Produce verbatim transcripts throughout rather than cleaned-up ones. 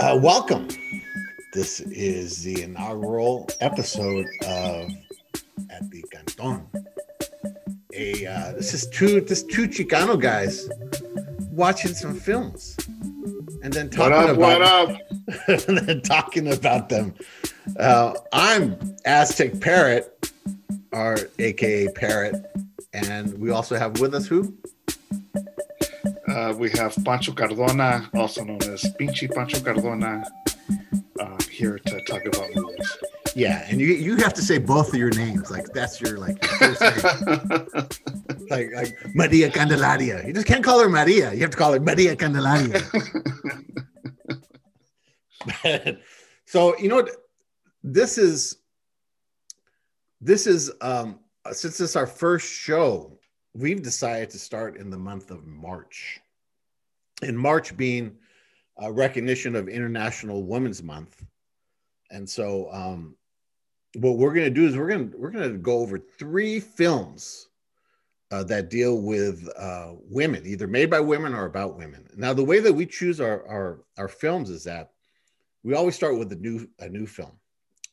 Uh, welcome. This is the inaugural episode of Thee Cantón. A uh, this is two this two Chicano guys watching some films and then talking what up, about what up? and then talking about them. Uh, I'm Aztec Parrot, or A K A Parrot, and we also have with us who? Uh, we have Pancho Cardona, also known as Pinchy Pancho Cardona, uh, here to talk about movies. Yeah, and you you have to say both of your names, like that's your like first name. like like Maria Candelaria. You just can't call her Maria. You have to call her Maria Candelaria. So you know what? This is this is um, since it's our first show, we've decided to start in the month of March. In March being a recognition of International Women's Month, and so um, what we're going to do is we're going we're going to go over three films uh, that deal with uh, women, either made by women or about women. Now, the way that we choose our our, our films is that we always start with a new a new film.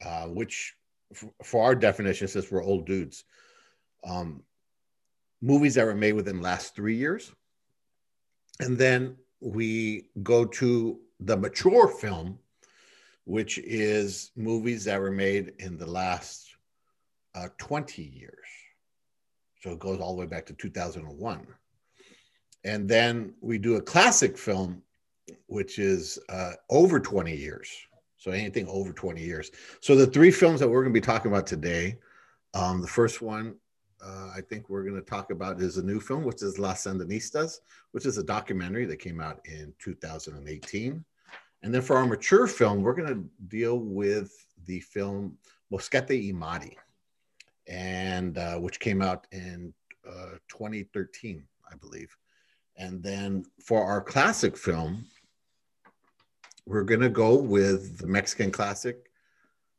Uh, which, f- for our definition, since we're old dudes, um, movies that were made within the last three years. And then we go to the mature film, which is movies that were made in the last uh, twenty years. So it goes all the way back to two thousand one. And then we do a classic film, which is uh, over twenty years. So anything over twenty years. So the three films that we're going to be talking about today, um, the first one uh, I think we're going to talk about is a new film, which is Las Sandinistas, which is a documentary that came out in two thousand eighteen. And then for our mature film, we're going to deal with the film Mosquita y Mari, and uh, which came out in uh, twenty thirteen, I believe. And then for our classic film, we're going to go with the Mexican classic,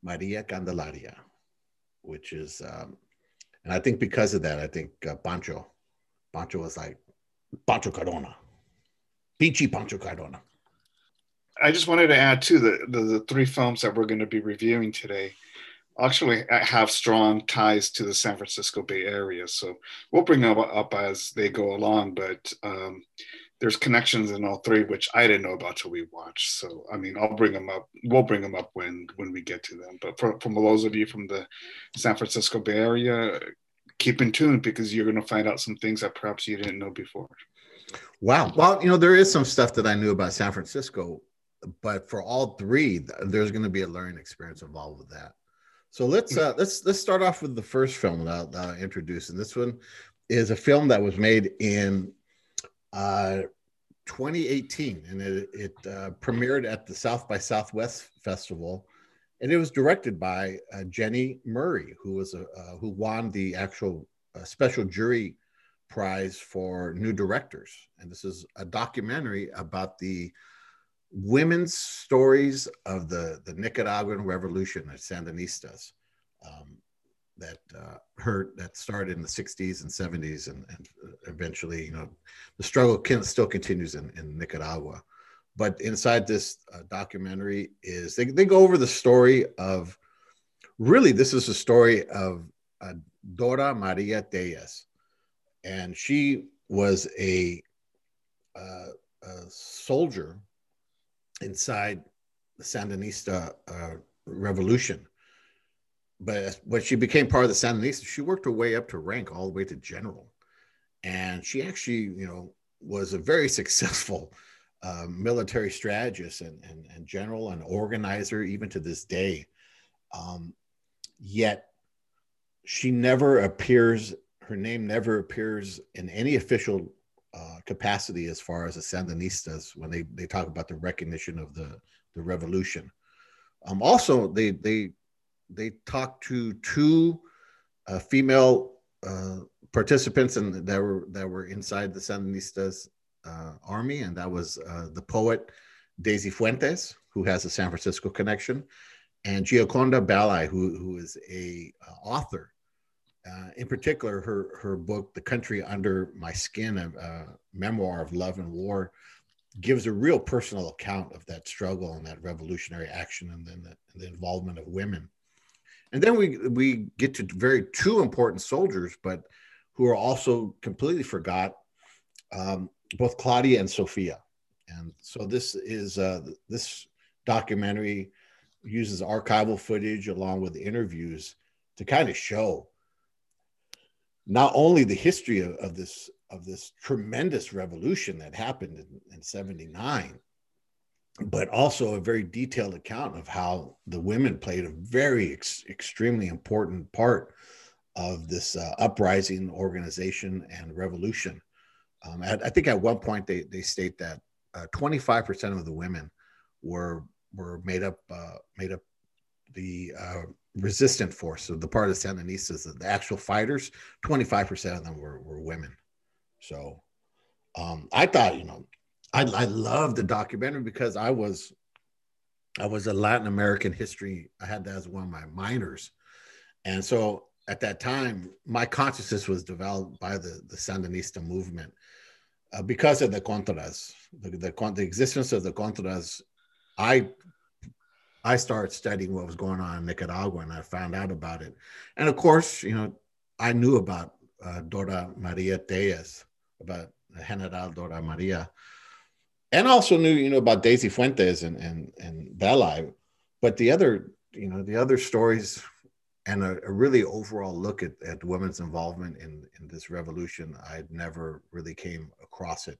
Maria Candelaria, which is, um, and I think because of that, I think uh, Pancho, Pancho was like, Pancho Cardona, Pinchy Pancho Cardona. I just wanted to add too, the, the, the three films that we're going to be reviewing today actually have strong ties to the San Francisco Bay Area. So we'll bring them up as they go along, but um, there's connections in all three, which I didn't know about till we watched. So, I mean, I'll bring them up. We'll bring them up when, when we get to them. But for, from those of you from the San Francisco Bay Area, keep in tune because you're going to find out some things that perhaps you didn't know before. Wow. Well, you know, there is some stuff that I knew about San Francisco, but for all three, there's going to be a learning experience involved with that. So let's uh, let's let's start off with the first film that I'll, that I'll introduce. And this one is a film that was made in uh twenty eighteen, and it, it uh, premiered at the South by Southwest Festival, and it was directed by uh, Jenny Murray, who was a uh, who won the actual uh, special jury prize for new directors. And this is a documentary about the women's stories of the the Nicaraguan Revolution, or Sandinistas, um, that uh, her that started in the sixties and seventies, and, and eventually, you know, the struggle can, still continues in, in Nicaragua. But inside this uh, documentary is they, they go over the story of, really, this is the story of uh, Dora Maria Tellez, and she was a, uh, a soldier inside the Sandinista uh, revolution. But when she became part of the Sandinistas, she worked her way up to rank all the way to general. And she actually, you know, was a very successful uh, military strategist and, and, and general and organizer even to this day. Um, yet she never appears, her name never appears in any official uh, capacity as far as the Sandinistas when they, they talk about the recognition of the, the revolution. Um, also, they, they, They talked to two uh, female uh, participants and that were that were inside the Sandinistas uh, army, and that was uh, the poet Daisy Fuentes, who has a San Francisco connection, and Gioconda Belli, who who is a uh, author uh, in particular, her, her book, The Country Under My Skin, a, a memoir of love and war, gives a real personal account of that struggle and that revolutionary action and then the, the involvement of women. And then we, we get to very two important soldiers, but who are also completely forgot, um, both Claudia and Sophia. And so this is, uh, this documentary uses archival footage along with interviews to kind of show not only the history of, of this, of this tremendous revolution that happened in, in seventy-nine, but also a very detailed account of how the women played a very ex extremely important part of this uh, uprising, organization, and revolution. Um, I, I think at one point they, they state that twenty-five percent uh, of the women were were made up uh, made up the uh, resistant force, so the part of Sandinistas, the actual fighters. twenty-five percent of them were, were women. So um, I thought, you know, I, I loved the documentary because I was, I was a Latin American history. I had that as one of my minors. And so at that time, my consciousness was developed by the, the Sandinista movement uh, because of the Contras, the, the, the existence of the Contras. I, I started studying what was going on in Nicaragua and I found out about it. And of course, you know, I knew about uh, Dora Maria Tellez, about General Dora Maria. And also knew, you know, about Daisy Fuentes and, and, and Belli, but the other, you know, the other stories and a, a really overall look at, at women's involvement in, in this revolution, I never really came across it.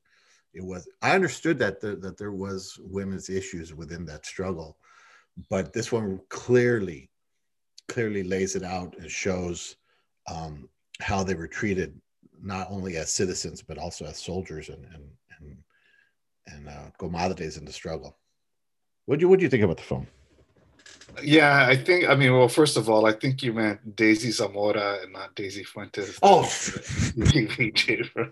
It was, I understood that, the, that there was women's issues within that struggle, but this one clearly, clearly lays it out and shows um, how they were treated, not only as citizens, but also as soldiers and, and, and and uh, comadres in the struggle. What do you, what do you think about the film? Yeah, I think, I mean, well, first of all, I think you meant Daisy Zamora and not Daisy Fuentes. Oh, did, right?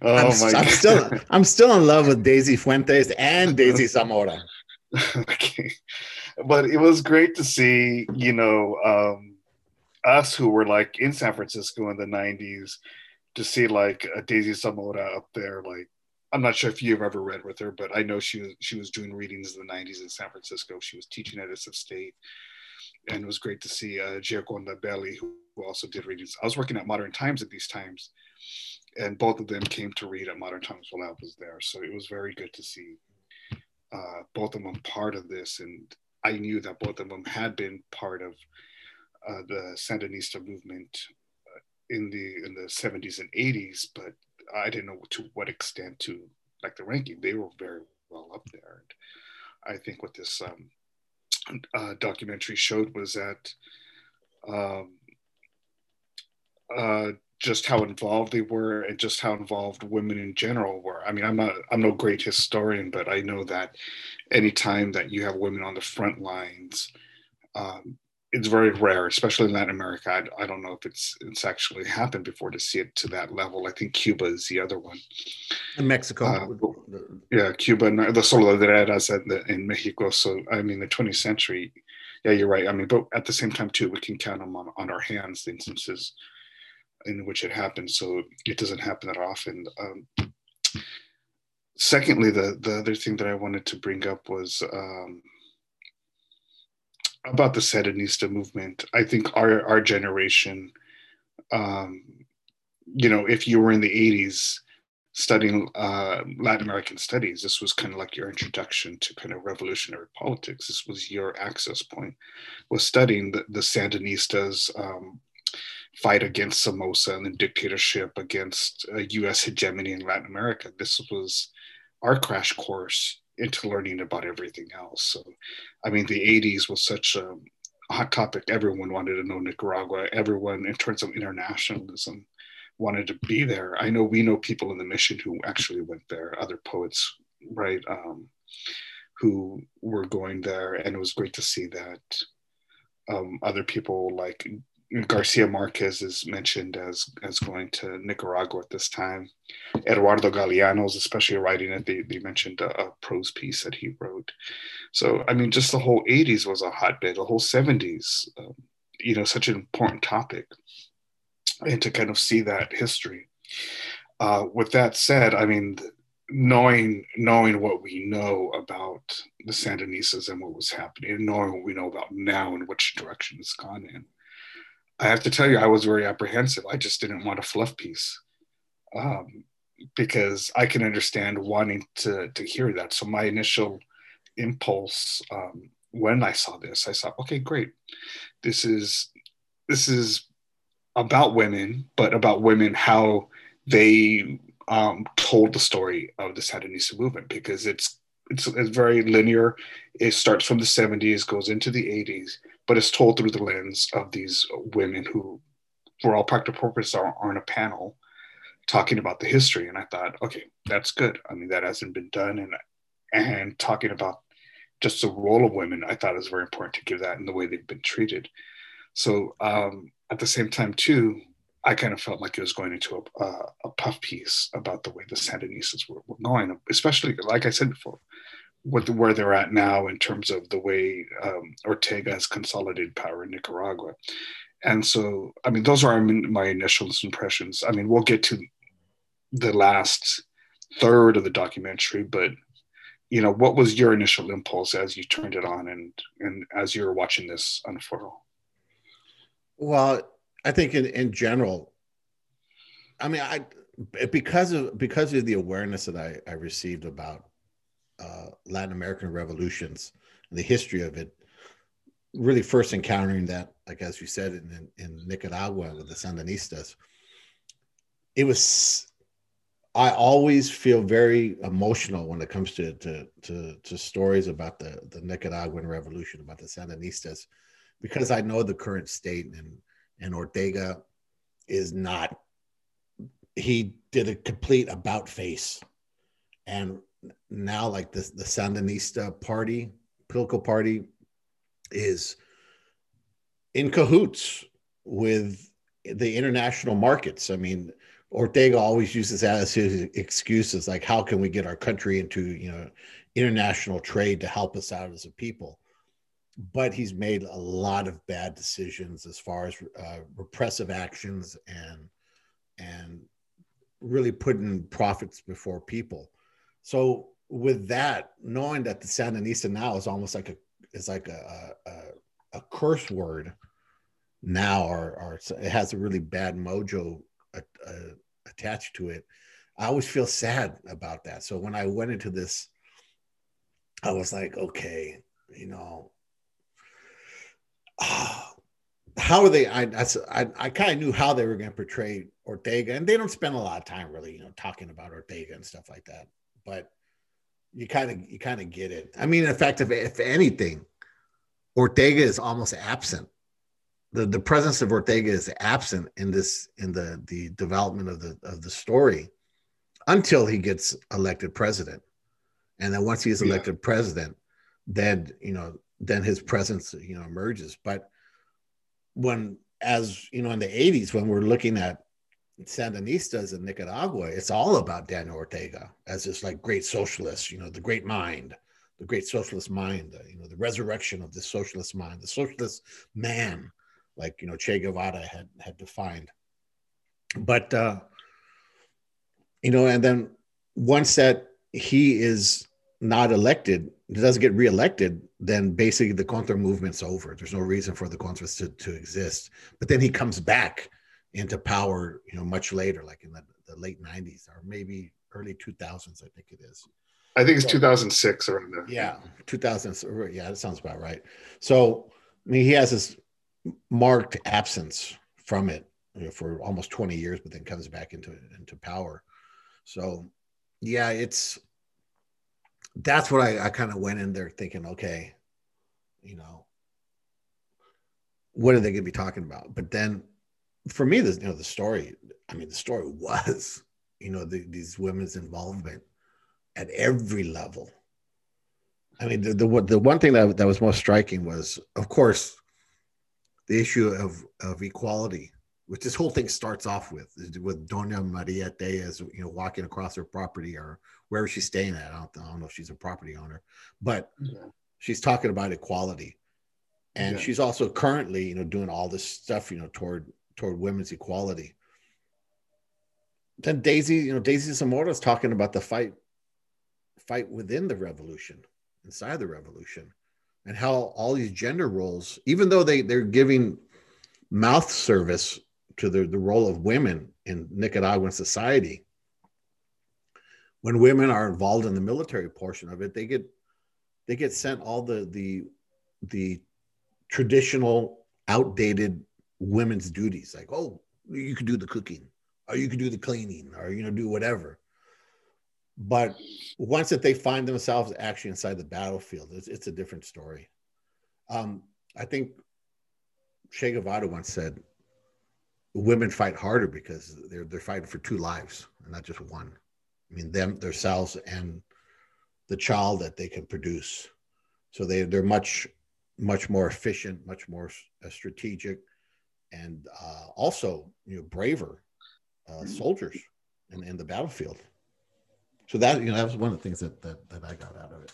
oh I'm, my I'm God. Still, I'm still in love with Daisy Fuentes and Daisy Zamora. Okay. But it was great to see, you know, um, us who were like in San Francisco in the nineties to see like a Daisy Zamora up there, like, I'm not sure if you've ever read with her, but I know she was, she was doing readings in the nineties in San Francisco. She was teaching at S F State, and it was great to see uh, Gioconda Belli, who also did readings. I was working at Modern Times at these times, and both of them came to read at Modern Times while I was there. So it was very good to see uh, both of them part of this. And I knew that both of them had been part of uh, the Sandinista movement in the, in the seventies and eighties, but I didn't know to what extent to like the ranking. They were very well up there. And I think what this um, uh, documentary showed was that um, uh, just how involved they were and just how involved women in general were. I mean, I'm not, I'm no great historian, but I know that anytime that you have women on the front lines, um, it's very rare, especially in Latin America. I, I don't know if it's it's actually happened before to see it to that level. I think Cuba is the other one. And Mexico. Uh, yeah, Cuba, the Solidaridad in Mexico. So, I mean, the twentieth century, yeah, you're right. I mean, but at the same time, too, we can count them on, on our hands, the instances in which it happened. So it doesn't happen that often. Um, secondly, the, the other thing that I wanted to bring up was... Um, about the Sandinista movement. I think our, our generation, um, you know, if you were in the eighties studying uh, Latin American studies, this was kind of like your introduction to kind of revolutionary politics. This was your access point, was studying the, the Sandinistas um, fight against Somoza and the dictatorship, against uh, U S hegemony in Latin America. This was our crash course into learning about everything else. So, I mean, the eighties was such a hot topic. Everyone wanted to know Nicaragua. Everyone, in terms of internationalism, wanted to be there. I know we know people in the mission who actually went there, other poets, right, um, who were going there. And it was great to see that um, other people like Garcia Marquez is mentioned as, as going to Nicaragua at this time. Eduardo Galeano's especially writing it. They, they mentioned a, a prose piece that he wrote. So, I mean, just the whole eighties was a hotbed, the whole seventies, um, you know, such an important topic. and to kind of see that history. Uh, with that said, I mean, knowing knowing what we know about the Sandinistas and what was happening, and knowing what we know about now and which direction it's gone in, I have to tell you, I was very apprehensive. I just didn't want a fluff piece, um, because I can understand wanting to, to hear that. So my initial impulse um, when I saw this, I thought, okay, great. This is, this is about women, but about women, how they um, told the story of the Sandinista movement, because it's, it's, it's very linear. It starts from the seventies, goes into the eighties, but it's told through the lens of these women who, for all practical purposes, are, are on a panel talking about the history. And I thought, okay, that's good. I mean, that hasn't been done. And, and talking about just the role of women, I thought it was very important to give that in the way they've been treated. So um, at the same time too, I kind of felt like it was going into a, uh, a puff piece about the way the Sandinistas were, were going, especially, like I said before, with where they're at now in terms of the way um, Ortega has consolidated power in Nicaragua. And so, I mean, those are my initial impressions. I mean, we'll get to the last third of the documentary, but, you know, what was your initial impulse as you turned it on and, and as you were watching this unfurl? Well, I think in, in general, I mean, I because of, because of the awareness that I, I received about Uh, Latin American revolutions and the history of it, really first encountering that, like as you said, in, in Nicaragua with the Sandinistas, it was, I always feel very emotional when it comes to to, to, to stories about the, the Nicaraguan Revolution, about the Sandinistas, because I know the current state, and, and Ortega is not, he did a complete about face. And now, like this, the Sandinista party, Pilco party, is in cahoots with the international markets. I mean, Ortega always uses that as his excuses, like, how can we get our country into, you know, international trade to help us out as a people? But he's made a lot of bad decisions as far as uh, repressive actions and, and really putting profits before people. So with that, knowing that the Sandinista now is almost like a, it's like a, a, a curse word now, or, or it has a really bad mojo uh, uh, attached to it, I always feel sad about that. So when I went into this, I was like, okay, you know, uh, how are they, I, I, I kind of knew how they were going to portray Ortega, and they don't spend a lot of time really, you know, talking about Ortega and stuff like that. But you kind of you kind of get it. I mean, in fact, if, if anything, Ortega is almost absent. The the presence of Ortega is absent in this in the the development of the of the story until he gets elected president. And then once he's elected yeah. president, then you know then his presence you know emerges. But when as you know in the eighties, when we're looking at Sandinistas in Nicaragua, it's all about Daniel Ortega as this like great socialist, you know, the great mind, the great socialist mind, you know, the resurrection of the socialist mind, the socialist man, like, you know, Che Guevara had, had defined. But, uh, you know, and then once that he is not elected, doesn't get reelected, then basically the Contra movement's over. There's no reason for the Contras to, to exist. But then he comes back into power, you know, much later, like in the, the late nineties or maybe early two thousands, I think it is. I think it's so, two thousand six or no. Yeah, two thousand, yeah, that sounds about right. So, I mean, he has this marked absence from it, you know, for almost twenty years, but then comes back into into power. So, yeah, it's, that's what I, I kind of went in there thinking, okay, you know, what are they going to be talking about? But then, for me, this, you know, the story, I mean, the story was, you know, the, these women's involvement at every level. I mean, the, the, the one thing that, that was most striking was, of course, the issue of, of equality, which this whole thing starts off with, with Dona Maria Tellez, you know, walking across her property or wherever she's staying at. I don't, I don't know if she's a property owner, but yeah. she's talking about equality. And yeah. she's also currently, you know, doing all this stuff, you know, toward toward women's equality. Then Daisy, you know, Daisy Zamora is talking about the fight, fight within the revolution, inside the revolution, and how all these gender roles, even though they, they're giving mouth service to the, the role of women in Nicaraguan society, when women are involved in the military portion of it, they get they get sent all the the the traditional outdated women's duties, like, oh, you could do the cooking, or you could do the cleaning, or, you know, do whatever. But once that they find themselves actually inside the battlefield, it's, it's a different story. Um, I think Che Guevara once said, women fight harder because they're, they're fighting for two lives and not just one. I mean, them, themselves, and the child that they can produce. So they, they're much, much more efficient, much more strategic, and uh, also, you know, braver uh, soldiers in, in the battlefield. So that, you know, that was one of the things that, that, that I got out of it.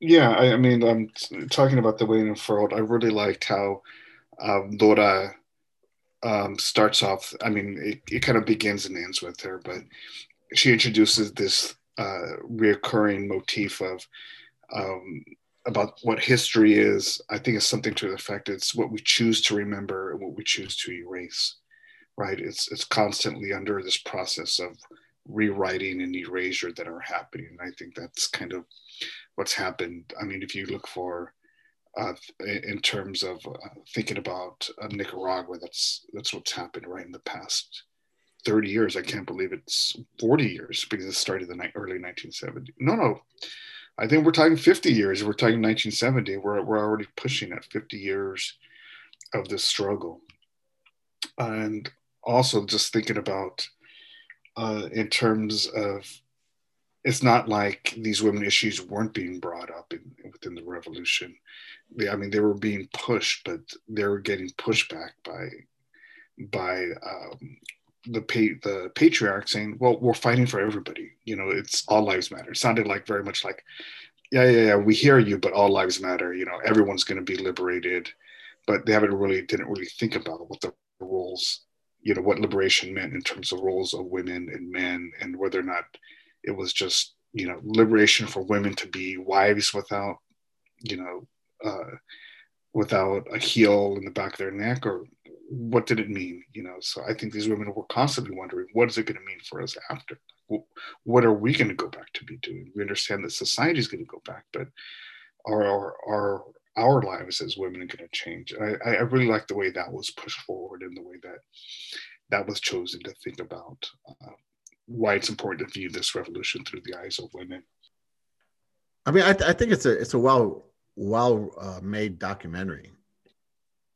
Yeah, I, I mean, I'm talking about the way it unfurled. I really liked how um, Dora um, starts off. I mean, it, it kind of begins and ends with her, but she introduces this uh, reoccurring motif of um, about what history is. I think it's something to the effect it's what we choose to remember and what we choose to erase, right? It's it's constantly under this process of rewriting and erasure that are happening. And I think that's kind of what's happened. I mean, if you look for, uh, in terms of uh, thinking about uh, Nicaragua, that's that's what's happened right in the past thirty years. I can't believe it's forty years because it started in the early nineteen seventies. No, no, I think we're talking fifty years. We're talking nineteen seventy. We're we're already pushing at fifty years of this struggle. And also just thinking about uh, in terms of, it's not like these women issues weren't being brought up in, within the revolution. They, I mean, they were being pushed, but they were getting pushed back by by um, the pa the patriarch saying, "Well, we're fighting for everybody. You know, it's all lives matter." It sounded like very much like, "Yeah, yeah, yeah, we hear you, but all lives matter. You know, everyone's going to be liberated," but they haven't really didn't really think about what the roles, you know, what liberation meant in terms of roles of women and men, and whether or not it was just, you know, liberation for women to be wives without, you know, uh, without a heel in the back of their neck, or what did it mean? You know, so I think these women were constantly wondering, what is it going to mean for us after? What are we going to go back to be doing? We understand that society is going to go back, but are our, our, our lives as women are going to change? I, I really like the way that was pushed forward and the way that that was chosen to think about uh, why it's important to view this revolution through the eyes of women. I mean, I, th I think it's a it's a well well uh, made documentary.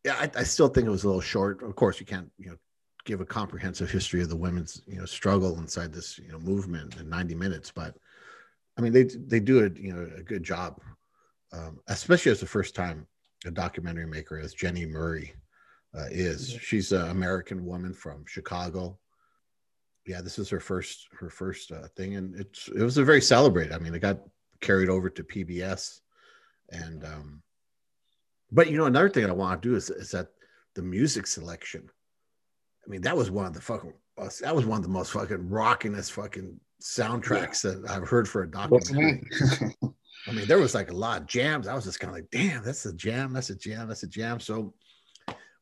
Yeah, I, I still think it was a little short. Of course, you can't, you know, give a comprehensive history of the women's, you know, struggle inside this, you know, movement in ninety minutes. But I mean, they they do a, you know, a good job, um, especially as the first time a documentary maker as Jenny Murray uh, is. Mm-hmm. She's an American woman from Chicago. Yeah, this is her first her first uh, thing, and it's it was a very celebrated. I mean, it got carried over to P B S, and um, but you know, another thing that I want to do is is that the music selection. I mean, that was one of the fucking that was one of the most fucking rockinest fucking soundtracks yeah. that I've heard for a documentary. I mean, there was like a lot of jams. I was just kind of like, damn, that's a jam, that's a jam, that's a jam. So,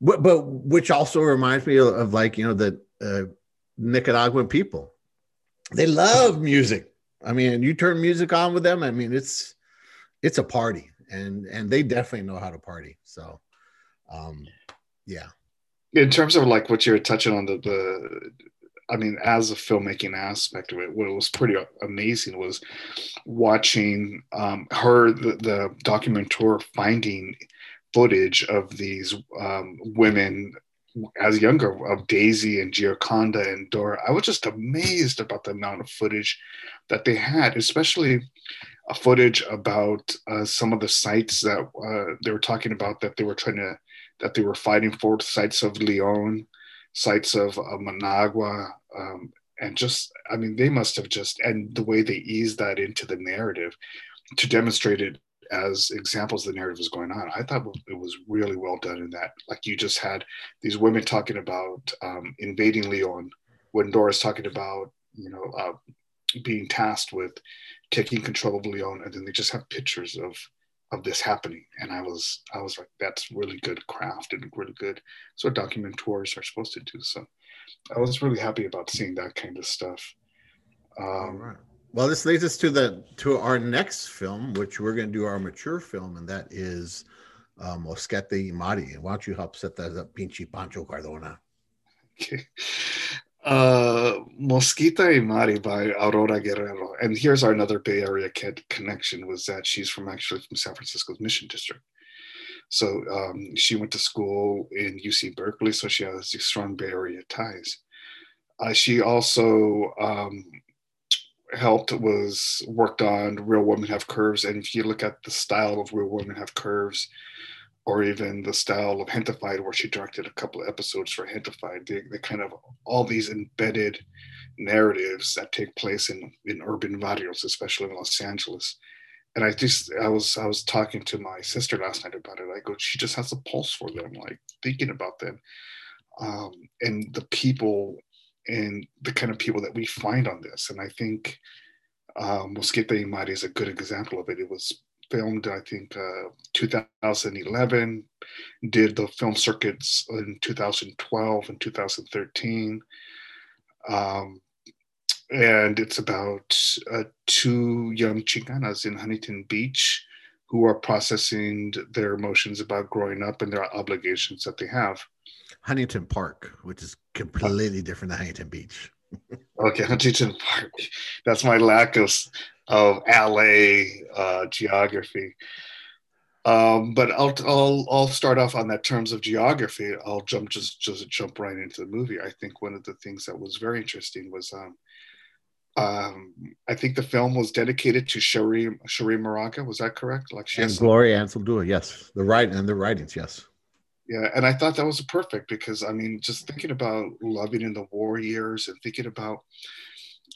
but, but which also reminds me of, of like, you know, the. Uh, Nicaraguan people, they love music. I mean, you turn music on with them, I mean, it's it's a party, and and they definitely know how to party. So um yeah, in terms of like what you're touching on, the the I mean, as a filmmaking aspect of it, what was pretty amazing was watching um her the, the documentor finding footage of these um women as younger, of Daisy and Gioconda and Dora. I was just amazed about the amount of footage that they had, especially a footage about uh, some of the sites that uh, they were talking about that they were trying to, that they were fighting for, sites of Leon, sites of uh, Managua, um, and just, I mean, they must have just, and the way they eased that into the narrative to demonstrate it as examples of the narrative was going on. I thought it was really well done in that, like, you just had these women talking about um, invading Leon, when Dora's talking about, you know, uh, being tasked with taking control of Leon, and then they just have pictures of of this happening. And I was, I was like, that's really good craft and really good. So documentors are supposed to do so. I was really happy about seeing that kind of stuff. Um, All right. Well, this leads us to the to our next film, which we're going to do our mature film, and that is uh, Mosquita y Mari. Why don't you help set that up, Pinchy Pancho Cardona? Okay. Uh, Mosquita y Mari by Aurora Guerrero. And here's our another Bay Area kid connection, was that she's from actually from San Francisco's Mission District. So um, she went to school in U C Berkeley, so she has strong Bay Area ties. Uh, she also... Um, helped was worked on Real Women Have Curves, and if you look at the style of Real Women Have Curves, or even the style of Hentified, where she directed a couple of episodes for Hentified, they, they kind of all these embedded narratives that take place in in urban barrios, especially in Los Angeles. And I just I was I was talking to my sister last night about it. I go, she just has a pulse for them, like thinking about them, um, and the people. And the kind of people that we find on this. And I think uh, Mosquita y Mari is a good example of it. It was filmed, I think, uh, two thousand eleven, did the film circuits in two thousand twelve and two thousand thirteen. Um, and it's about uh, two young Chicanas in Huntington Beach who are processing their emotions about growing up and their obligations that they have. Huntington Park, which is completely different than Huntington Beach. Okay, Huntington Park. That's my lack of, of L A uh, geography. Um, but I'll, I'll, I'll start off on that terms of geography. I'll jump just, just jump right into the movie. I think one of the things that was very interesting was um, um, I think the film was dedicated to Cherríe Moraga. Was that correct? Like she and Gloria Anzaldúa, yes. The writing and the writings, yes. Yeah, and I thought that was perfect because, I mean, just thinking about loving in the war years and thinking about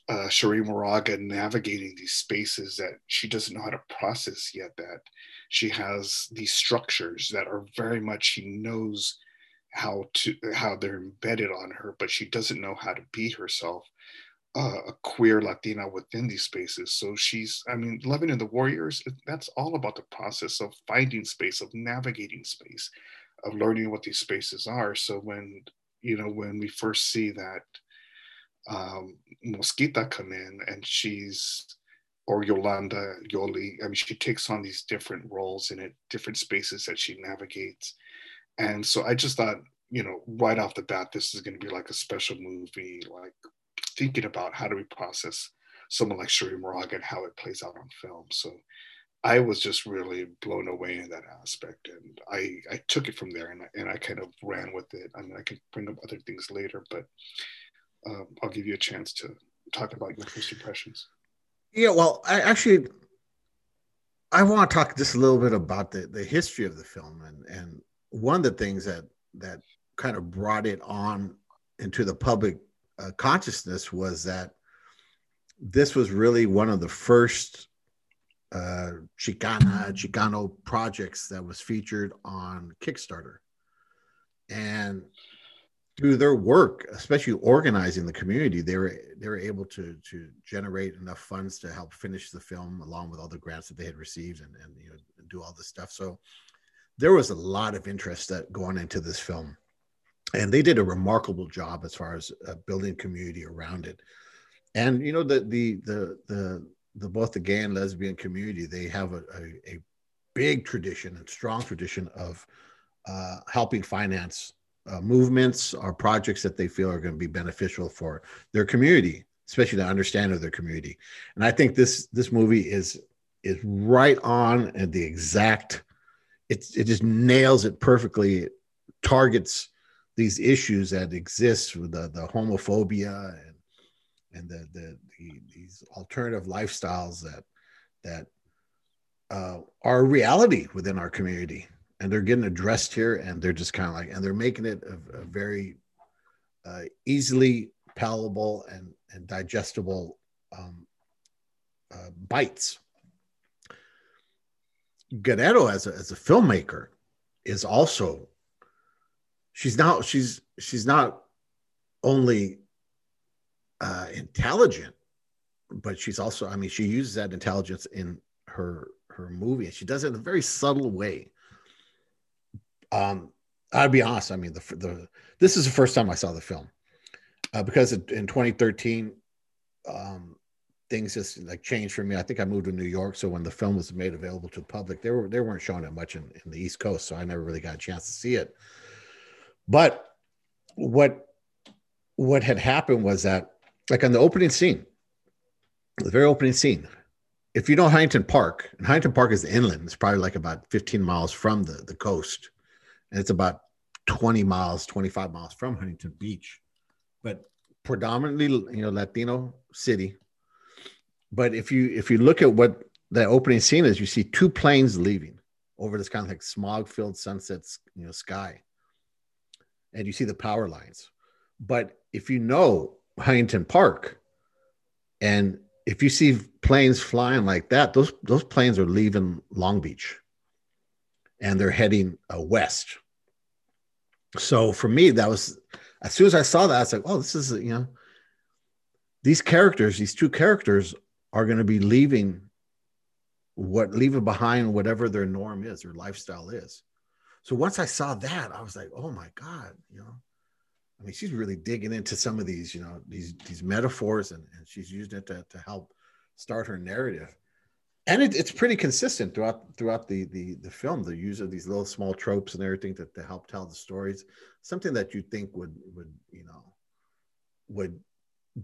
uh, Cherríe Moraga navigating these spaces that she doesn't know how to process yet, that she has these structures that are very much, she knows how to how they're embedded on her, but she doesn't know how to be herself, uh, a queer Latina within these spaces. So she's, I mean, loving in the war years, that's all about the process of finding space, of navigating space, of learning what these spaces are. So when, you know, when we first see that um, Mosquita come in and she's, or Yolanda, Yoli, I mean, she takes on these different roles in it, different spaces that she navigates. And so I just thought, you know, right off the bat, this is gonna be like a special movie, like thinking about how do we process someone like Cherríe Moraga and how it plays out on film. So I was just really blown away in that aspect, and I, I took it from there, and I, and I kind of ran with it. I mean, I can bring up other things later, but um, I'll give you a chance to talk about your first impressions. Yeah, well, I actually, I want to talk just a little bit about the, the history of the film, and, and one of the things that, that kind of brought it on into the public uh, consciousness was that this was really one of the first Uh, Chicana, Chicano projects that was featured on Kickstarter. And through their work, especially organizing the community, they were they were able to to generate enough funds to help finish the film along with all the grants that they had received and, and you know, do all this stuff. So there was a lot of interest that going into this film. And they did a remarkable job as far as uh, building community around it. And you know, the the the the The, both the gay and lesbian community, they have a, a, a big tradition and strong tradition of uh, helping finance uh, movements or projects that they feel are going to be beneficial for their community, especially the understanding of their community. And I think this this movie is is right on at the exact, it, it just nails it perfectly. It targets these issues that exist with the, the homophobia and and the, the, the these alternative lifestyles that that uh, are a reality within our community, and they're getting addressed here, and they're just kind of like, and they're making it a, a very uh, easily palatable and, and digestible um, uh, bites. Guerrero as a, as a filmmaker is also, she's not, she's, she's not only uh, intelligent, but she's also, I mean, she uses that intelligence in her, her movie, and she does it in a very subtle way. Um, I'll be honest. I mean, the, the, this is the first time I saw the film uh, because in twenty thirteen, um, things just like changed for me. I think I moved to New York, so when the film was made available to the public, they were they weren't showing it much in, in the East Coast, so I never really got a chance to see it. But what what had happened was that, like on the opening scene, the very opening scene, if you know Huntington Park, and Huntington Park is inland, it's probably like about fifteen miles from the, the coast, and it's about twenty miles, twenty-five miles from Huntington Beach, but predominantly, you know, Latino city. But if you if you look at what the opening scene is, you see two planes leaving over this kind of like smog-filled sunsets, you know, sky, and you see the power lines. But if you know Huntington Park, and if you see planes flying like that, those those planes are leaving Long Beach, and they're heading uh, west. So for me, that was, as soon as I saw that, I was like, oh, this is, you know, these characters, these two characters. Are going to be leaving what leaving behind whatever their norm is, their lifestyle is. So once I saw that, I was like, oh my God, you know, I mean, she's really digging into some of these, you know, these, these metaphors, and, and she's used it to, to help start her narrative. And it, it's pretty consistent throughout, throughout the, the, the film, the use of these little small tropes and everything to, to help tell the stories, something that you think would, would, you know, would,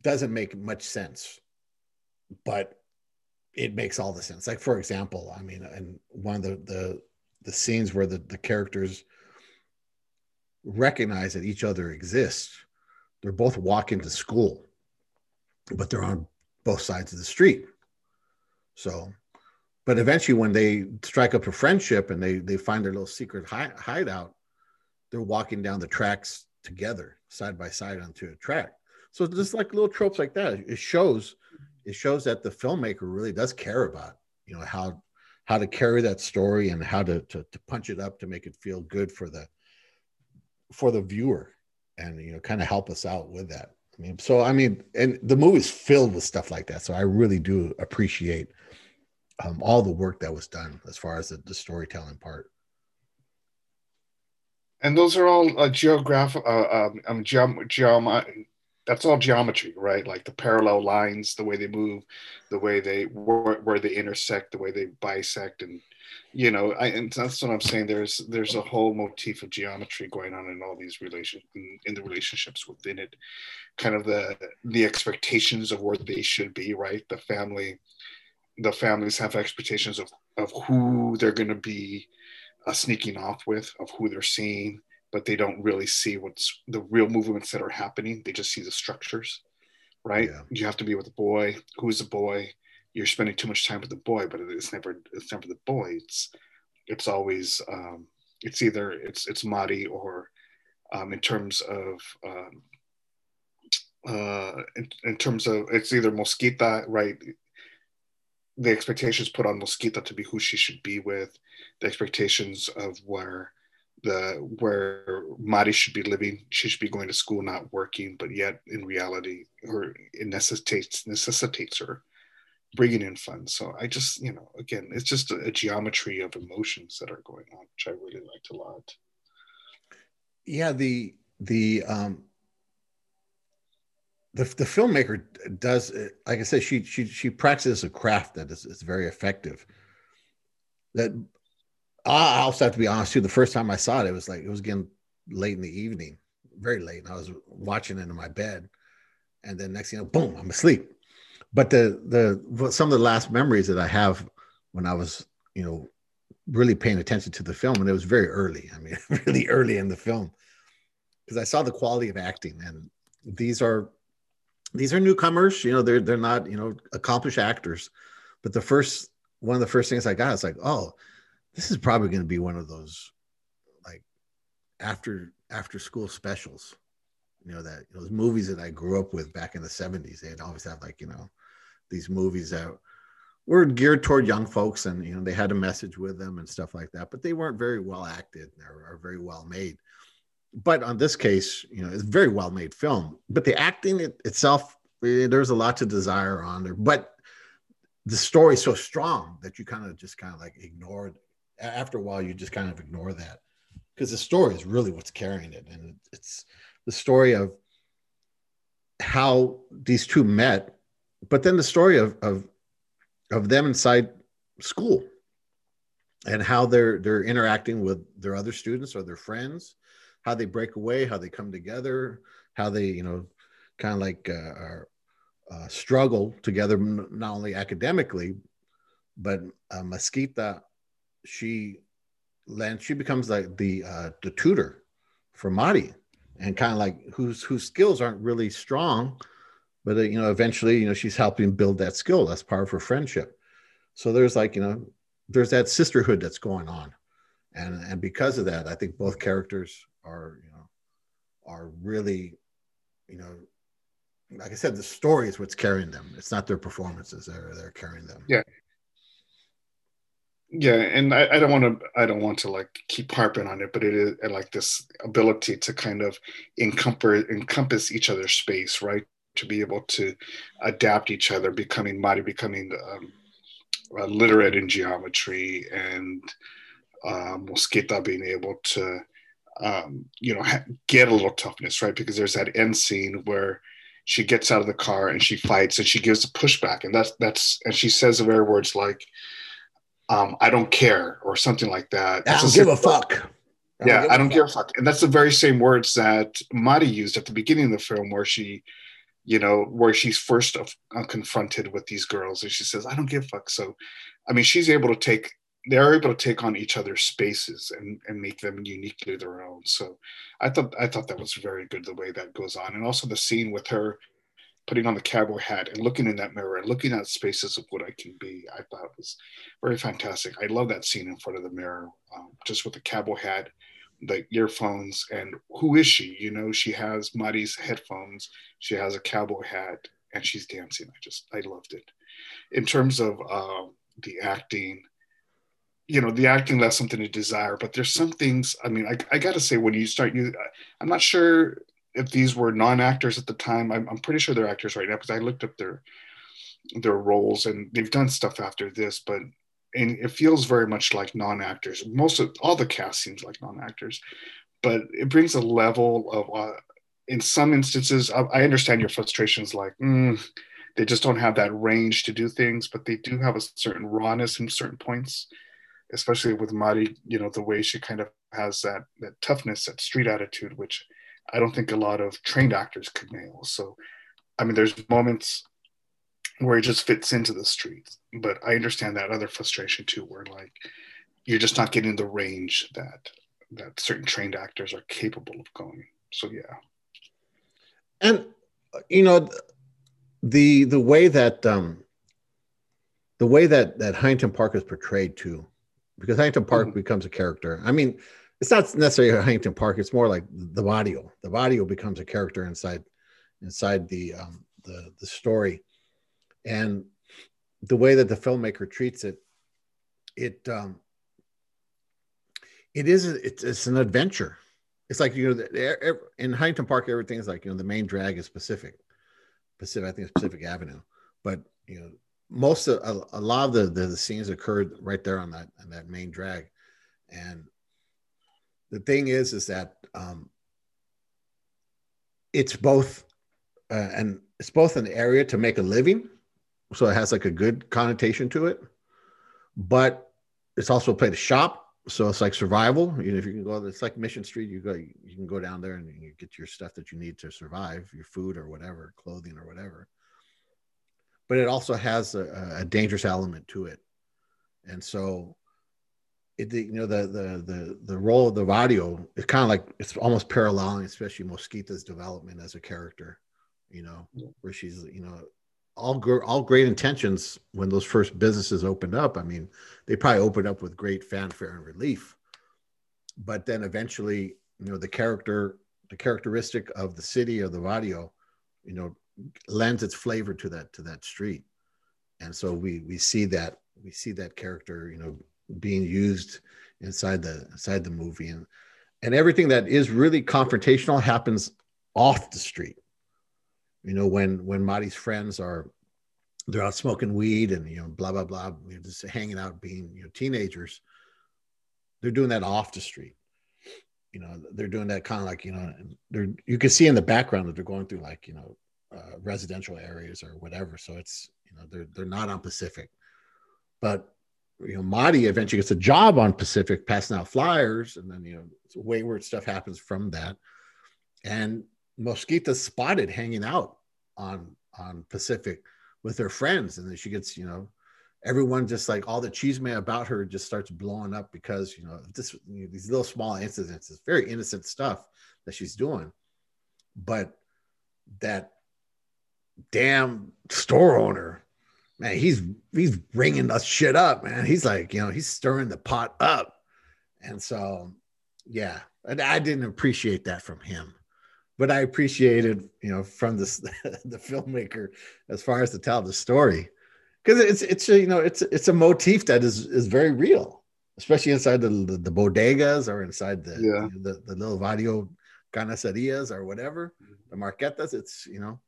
doesn't make much sense. But it makes all the sense. Like, for example, I mean, and one of the the, the scenes where the, the characters recognize that each other exists, they're both walking to school, but they're on both sides of the street. So, but eventually when they strike up a friendship and they, they find their little secret hi- hideout, they're walking down the tracks together, side by side onto a track. So just like little tropes like that, it shows... It shows that the filmmaker really does care about, you know, how how to carry that story and how to, to to punch it up to make it feel good for the for the viewer, and you know, kind of help us out with that. I mean, so I mean, and the movie's filled with stuff like that. So I really do appreciate um, all the work that was done as far as the, the storytelling part. And those are all uh, geographic, uh, um, um, geom geom that's all geometry, right? Like the parallel lines, the way they move, the way they where, where they intersect, the way they bisect, and you know, I, and that's what I'm saying. There's there's a whole motif of geometry going on in all these relations, in, in the relationships within it, kind of the the expectations of where they should be, right? The family, the families have expectations of of who they're going to be uh, sneaking off with, of who they're seeing. But they don't really see what's the real movements that are happening. They just see the structures, right? Yeah. You have to be with the boy. Who is the boy? You're spending too much time with the boy, but it's never, it's never the boy. It's, it's always, um, it's either it's, it's Mari or um, in terms of, um, uh, in, in terms of, it's either Mosquita, right? The expectations put on Mosquita to be who she should be with, the expectations of where, the where Mari should be living. She should be going to school, not working, but yet in reality, her it necessitates necessitates her bringing in funds. So I just, you know, again, it's just a, a geometry of emotions that are going on, which I really liked a lot. Yeah, the the um, the the filmmaker does, like I said, she she she practices a craft that is, is very effective. That. I also have to be honest too. The first time I saw it, it was like, it was getting late in the evening, very late. And I was watching it in my bed, and then next thing you know, boom, I'm asleep. But the, the, some of the last memories that I have when I was, you know, really paying attention to the film, and it was very early. I mean, really early in the film, because I saw the quality of acting, and these are, these are newcomers, you know, they're, they're not, you know, accomplished actors, but the first, one of the first things I got, is like, oh, this is probably going to be one of those like after after school specials, you know, that those movies that I grew up with back in the seventies. They'd always have like, you know, these movies that were geared toward young folks, and you know they had a message with them and stuff like that, but they weren't very well acted or, or very well made. But on this case, you know, it's a very well made film, but the acting it, itself, there's a lot to desire on there, but the story is so strong that you kind of just kind of like ignored. After a while, you just kind of ignore that because the story is really what's carrying it. And it's the story of how these two met, but then the story of, of, of them inside school and how they're, they're interacting with their other students or their friends, how they break away, how they come together, how they, you know, kind of like uh, are, uh, struggle together, not only academically, but uh, Mosquita, she lands, she becomes like the uh, the tutor for Mari, and kind of like whose whose skills aren't really strong, but uh, you know eventually you know she's helping build that skill. That's part of her friendship. So there's like you know there's that sisterhood that's going on, and and because of that, I think both characters are you know are really you know. Like I said, the story is what's carrying them. It's not their performances that are they're carrying them. Yeah, yeah, and I, I don't want to. I don't want to like keep harping on it, but it is like this ability to kind of encompass encompass each other's space, right? To be able to adapt each other, becoming Mari, becoming um, uh, literate in geometry, and uh, Mosquita being able to, um, you know, ha- get a little toughness, right? Because there's that end scene where she gets out of the car and she fights and she gives a pushback. And that's, that's, and she says the very words like, um, I don't care or something like that. I don't give a fuck. Yeah, I don't give a fuck. And that's the very same words that Mari used at the beginning of the film where she, you know, where she's first uh, confronted with these girls and she says, I don't give a fuck. So, I mean, she's able to take, they're able to take on each other's spaces and, and make them uniquely their own. So I thought I thought that was very good, the way that goes on. And also the scene with her putting on the cowboy hat and looking in that mirror and looking at spaces of what I can be, I thought was very fantastic. I love that scene in front of the mirror, um, just with the cowboy hat, the earphones, and who is she? You know, she has Mari's headphones, she has a cowboy hat, and she's dancing. I just, I loved it. In terms of uh, the acting, you know, the acting left something to desire, but there's some things, I mean, I, I got to say, when you start, you, I'm not sure if these were non-actors at the time. I'm, I'm pretty sure they're actors right now because I looked up their their roles and they've done stuff after this, but and it feels very much like non-actors. Most of, all the cast seems like non-actors, but it brings a level of, uh, in some instances, I, I understand your frustrations like, mm, they just don't have that range to do things, but they do have a certain rawness in certain points. Especially with Mari, you know, the way she kind of has that that toughness, that street attitude, which I don't think a lot of trained actors could nail. So, I mean, there's moments where it just fits into the street, but I understand that other frustration too, where like, you're just not getting the range that that certain trained actors are capable of going. So, yeah. And, you know, the the way that, um, the way that, that Huntington Park is portrayed too, because Huntington Park mm-hmm. becomes a character. I mean, it's not necessarily Huntington Park. It's more like the barrio. The barrio becomes a character inside, inside the um, the the story, and the way that the filmmaker treats it, it um, it is it's, it's an adventure. It's like you know the, in Huntington Park, everything is like you know the main drag is Pacific, Pacific. I think it's Pacific Avenue, but you know. Most of a, a lot of the, the, the scenes occurred right there on that on that main drag, and the thing is, is that um, it's both uh, and it's both an area to make a living, so it has like a good connotation to it, but it's also a place to shop, so it's like survival. You know, if you can go, it's like Mission Street. You go, you can go down there and you get your stuff that you need to survive, your food or whatever, clothing or whatever. But it also has a, a dangerous element to it, and so it you know the the the the role of the barrio is kind of like it's almost paralleling, especially Mosquita's development as a character, you know, where she's you know all all great intentions when those first businesses opened up. I mean, they probably opened up with great fanfare and relief, but then eventually you know the character the characteristic of the city of the barrio, you know. Lends its flavor to that to that street, And so we we see that we see that character, you know, being used inside the inside the movie, and and everything that is really confrontational happens off the street. You know, when when Mari's friends are, they're out smoking weed and, you know, blah blah blah, you know, just hanging out, being, you know, teenagers. They're doing that off the street. You know, they're doing that kind of like, you know, they're, you can see in the background that they're going through like, you know, uh, residential areas or whatever. So it's, you know, they're they're not on Pacific, but, you know, Mari eventually gets a job on Pacific passing out flyers, and then, you know, wayward stuff happens from that. And Mosquita's spotted hanging out on on Pacific with her friends, and then she gets, you know, everyone just like all the chisme about her just starts blowing up because, you know, this, you know, these little small incidents, it's very innocent stuff that she's doing, but that damn store owner, man, he's he's bringing us shit up, man. He's like, you know, he's stirring the pot up. And so, yeah, and I didn't appreciate that from him, but I appreciated, you know, from this the filmmaker as far as to tell the story. Because it's it's you know it's it's a motif that is is very real, especially inside the the, the bodegas or inside the, yeah. you know, the the little barrio canaserias or whatever, the marquetas. It's, you know,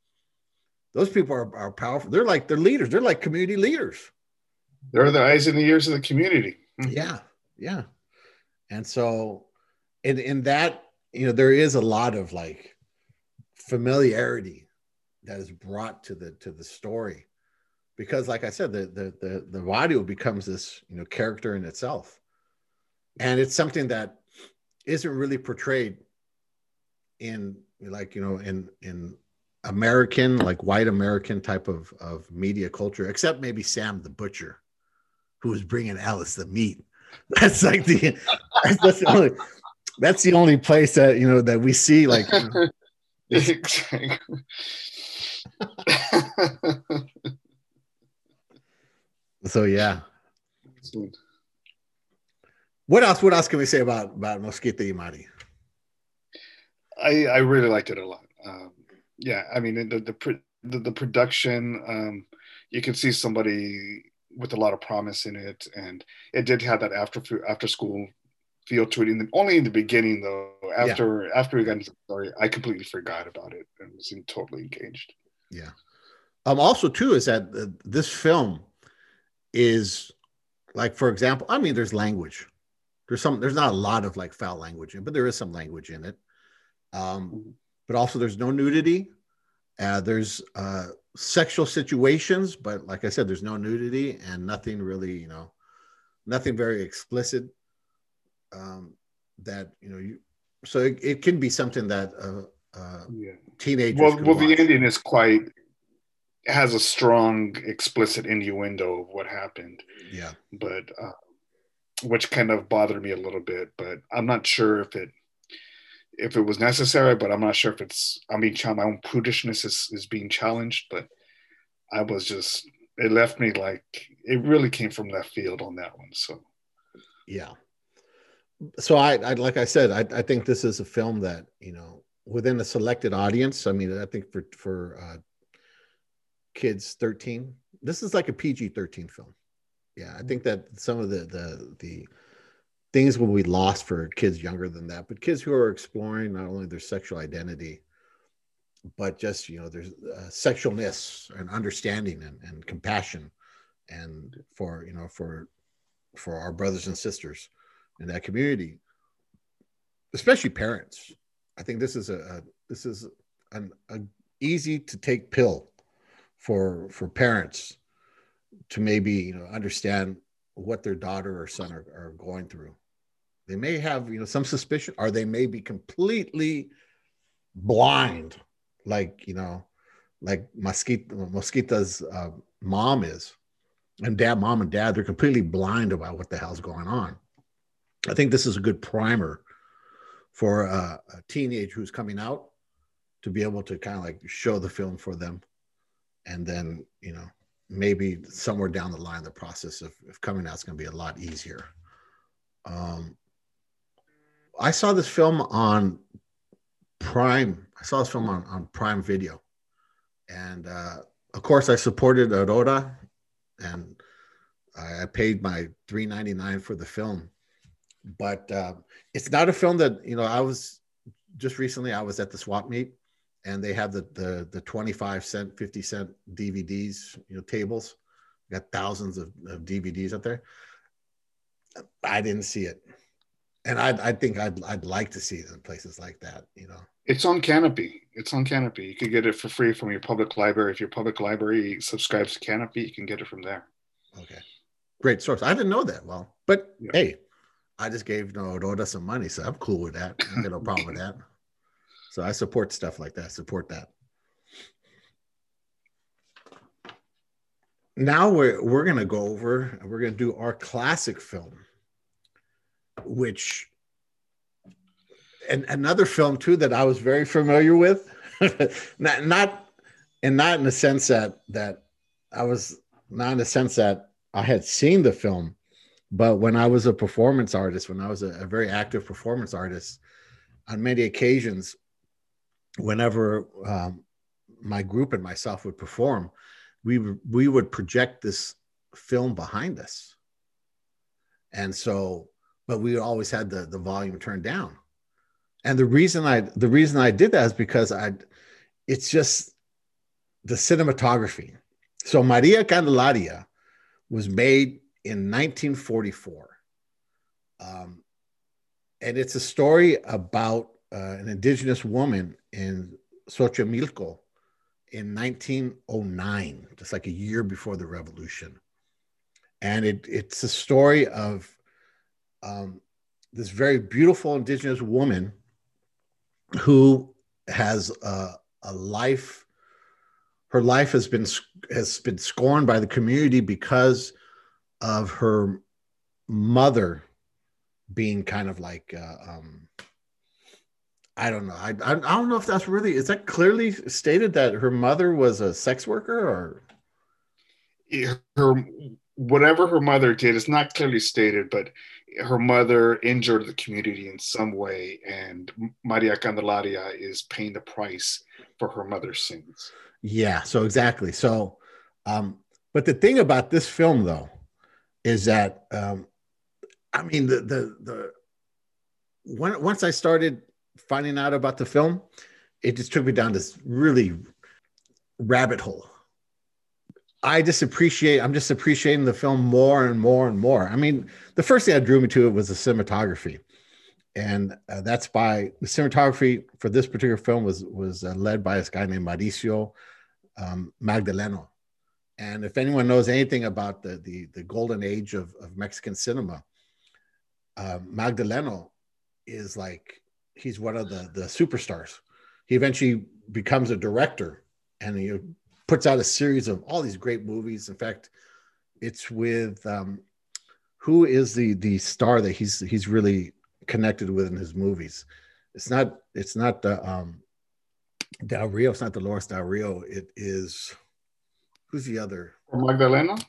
those people are are powerful. They're like they're leaders. They're like community leaders. They're the eyes and the ears of the community. Yeah, yeah. And so, in in that, you know, there is a lot of like familiarity that is brought to the to the story. Because, like I said, the the the the radio becomes this, you know, character in itself, and it's something that isn't really portrayed in, like, you know, in in American, like white American type of of media culture, except maybe Sam the Butcher, who was bringing Alice the meat. That's like the that's, that's the only that's the only place that, you know, that we see, like, you know, exactly. So yeah, excellent. What else? What else can we say about about Mosquita y Mari? I I really liked it a lot. Um, yeah, I mean the the the, the production. Um, you can see somebody with a lot of promise in it, and it did have that after after school feel to it. In the, only in the beginning though. After yeah. after we got into the story, I completely forgot about it and was totally engaged. Yeah. Um. Also, too, is that uh, this film. Is like, for example, I mean, there's language. There's some. There's not a lot of like foul language, in, but there is some language in it. Um, but also, there's no nudity. Uh, there's uh, sexual situations, but like I said, there's no nudity and nothing really, you know, nothing very explicit. Um, that you know, you so it, it can be something that uh, uh, yeah. teenagers. Well, well the ending is quite. Has a strong explicit innuendo of what happened, yeah, but uh, which kind of bothered me a little bit, but I'm not sure if it if it was necessary, but I'm not sure if it's I mean my own prudishness is, is being challenged, but I was just it left me like it really came from left field on that one. So yeah, so I, I like I said I, I think this is a film that, you know, within a selected audience, I mean I think for for uh kids thirteen, this is like a P G thirteen film. Yeah, I think that some of the the the things will be lost for kids younger than that, but kids who are exploring not only their sexual identity, but just, you know, there's uh, sexualness and understanding and, and compassion, and for, you know, for for our brothers and sisters in that community, especially parents. I think this is a, a this is an a easy to take pill for for parents to maybe, you know, understand what their daughter or son are, are going through. They may have, you know, some suspicion, or they may be completely blind, like, you know, like Mosquita, Mosquita's uh, mom is, and dad, mom and dad, they're completely blind about what the hell's going on. I think this is a good primer for uh, a teenager who's coming out to be able to kind of like show the film for them. And then, you know, maybe somewhere down the line, the process of, of coming out is going to be a lot easier. Um, I saw this film on Prime. I saw this film on, on Prime Video. And, uh, of course, I supported Aurora and I paid my three ninety-nine for the film. But uh, it's not a film that, you know, I was just recently, I was at the swap meet and they have the, the, the twenty-five cent, fifty cent D V Ds, you know, tables. You got thousands of, of D V Ds up there. I didn't see it. And I, I think I'd, I'd like to see it in places like that, you know. It's on Canopy. It's on Canopy. You can get it for free from your public library. If your public library subscribes to Canopy, you can get it from there. Okay. Great source. I didn't know that. Well, but yeah. Hey, I just gave Noroda some money, so I'm cool with that. I got no problem with that. So I support stuff like that. Support that. Now we're, we're going to go over and we're going to do our classic film, which, and another film too that I was very familiar with, not, not, and not in the sense that, that I was, not in the sense that I had seen the film, but when I was a performance artist, when I was a, a very active performance artist, on many occasions, whenever um, my group and myself would perform, we, we would project this film behind us. And so, but we always had the, the volume turned down. And the reason I, the reason I did that is because I, it's just the cinematography. So Maria Candelaria was made in nineteen forty-four. Um, and it's a story about uh, an indigenous woman in Xochimilco in nineteen oh nine, just like a year before the revolution. And it, it's a story of um, this very beautiful indigenous woman who has a, a life, her life has been, has been scorned by the community because of her mother being kind of like, uh, um, I don't know. I, I don't know if that's really, is that clearly stated that her mother was a sex worker or? Her, whatever her mother did, it's not clearly stated, but her mother injured the community in some way, and Maria Candelaria is paying the price for her mother's sins. Yeah, so exactly. So, um, but the thing about this film, though, is that, um, I mean, the, the, the, when, once I started finding out about the film, it just took me down this really rabbit hole. I just appreciate, I'm just appreciating the film more and more and more. I mean, the first thing that drew me to it was the cinematography. And uh, that's by, the cinematography for this particular film was, was uh, led by this guy named Mauricio um, Magdaleno. And if anyone knows anything about the, the, the golden age of, of Mexican cinema, uh, Magdaleno is like, he's one of the, the superstars. He eventually becomes a director and he puts out a series of all these great movies. In fact, it's with, um, who is the, the star that he's, he's really connected with in his movies? It's not, it's not the, um, Del Rio, it's not Dolores Del Rio. It is, who's the other? Magdaleno?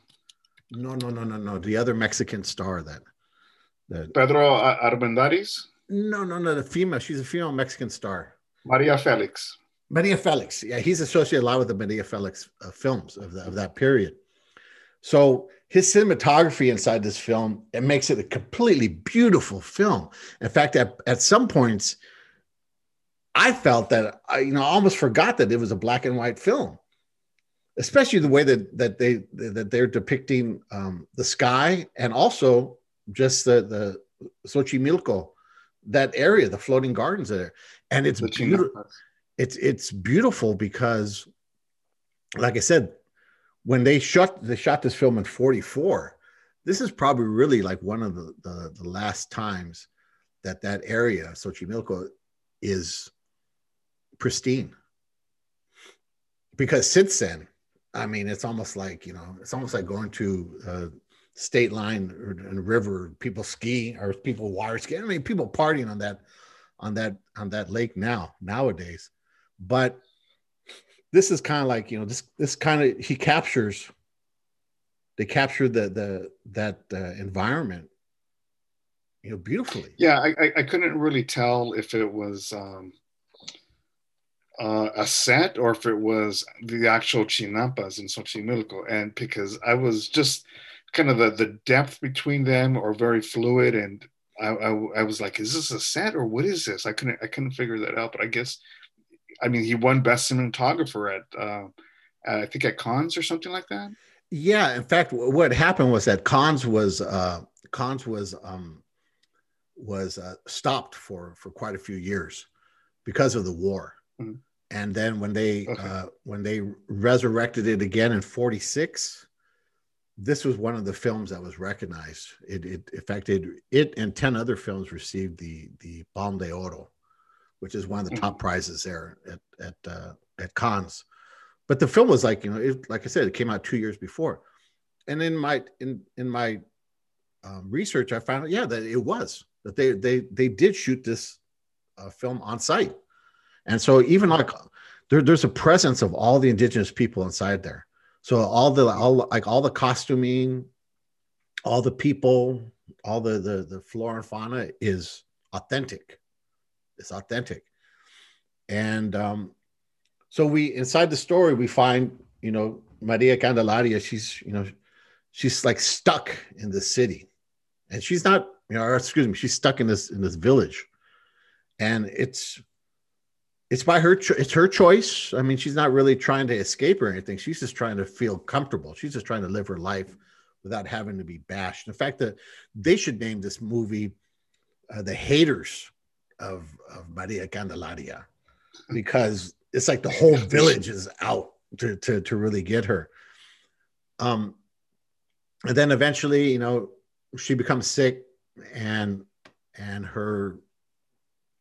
No, no, no, no, no. The other Mexican star that, that Pedro Armendáriz? No, no, no, the female. She's a female Mexican star. Maria Felix. Maria Felix. Yeah, he's associated a lot with the Maria Felix uh, films of, the, of that period. So his cinematography inside this film, it makes it a completely beautiful film. In fact, at, at some points, I felt that, I, you know, I almost forgot that it was a black and white film, especially the way that, that, they, that they're depicting um, the sky and also just the, the Xochimilco, that area, the floating gardens there. And it's beautiful. It's, it's beautiful because, like I said, when they shot, they shot this film in forty-four, this is probably really like one of the, the, the last times that that area, Xochimilco, is pristine. Because since then, I mean, it's almost like, you know, it's almost like going to uh, state line and river, people ski or people water ski. I mean, people partying on that, on that, on that lake now, nowadays. But this is kind of like, you know, this, this kind of, he captures, they capture the, the, that uh, environment, you know, beautifully. Yeah. I, I couldn't really tell if it was, um, uh, a set or if it was the actual Chinampas in Xochimilco. And because I was just kind of the, the depth between them or very fluid. And I, I, I was like, is this a set or what is this? I couldn't, I couldn't figure that out, but I guess, I mean, he won best cinematographer at, uh, I think at Cannes or something like that. Yeah. In fact, what happened was that Cannes was, uh, Cannes was, um, was uh, stopped for, for quite a few years because of the war. Mm-hmm. And then when they, okay. uh, when they resurrected it again in forty-six, this was one of the films that was recognized. It, it affected it, and ten other films received the, the Palme d'Oro, which is one of the top prizes there at, at, uh, at Cannes. But the film was like, you know, it, like I said, it came out two years before. And in my, in, in my um, research, I found, yeah, that it was, that they, they, they did shoot this uh, film on site. And so even like there, there's a presence of all the indigenous people inside there. So all the, all, like all the costuming, all the people, all the, the, the flora and fauna is authentic. It's authentic. And um, so we, inside the story, we find, you know, Maria Candelaria, she's, you know, she's like stuck in this city and she's not, you know, or excuse me, she's stuck in this, in this village, and it's, it's by her, cho- it's her choice. I mean, she's not really trying to escape or anything. She's just trying to feel comfortable. She's just trying to live her life without having to be bashed. In fact, that they should name this movie, uh, The Haters of, of Maria Candelaria, because it's like the whole village is out to, to, to really get her. Um, and then eventually, you know, she becomes sick, and, and her,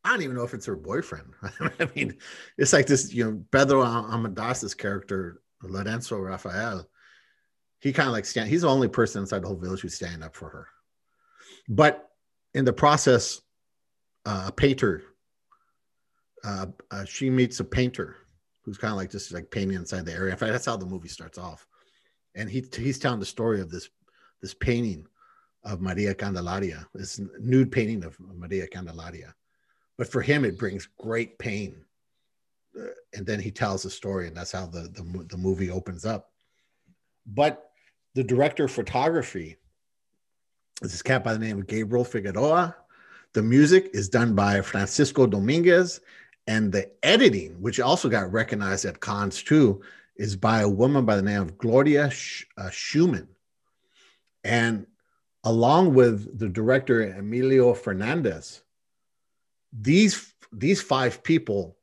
I don't even know if it's her boyfriend. I mean, it's like this, you know, Pedro Armendáz's character, Lorenzo Rafael, he kind of like stand, he's the only person inside the whole village who's standing up for her. But in the process, uh, a painter, uh, uh, she meets a painter who's kind of like just like painting inside the area. In fact, that's how the movie starts off. And he he's telling the story of this, this painting of Maria Candelaria, this nude painting of Maria Candelaria. But for him, it brings great pain. Uh, and then he tells the story, and that's how the, the, the movie opens up. But the director of photography, this is cat by the name of Gabriel Figueroa. The music is done by Francisco Dominguez. And the editing, which also got recognized at Cannes too, is by a woman by the name of Gloria Sh- uh, Schumann. And along with the director, Emilio Fernandez, These these five people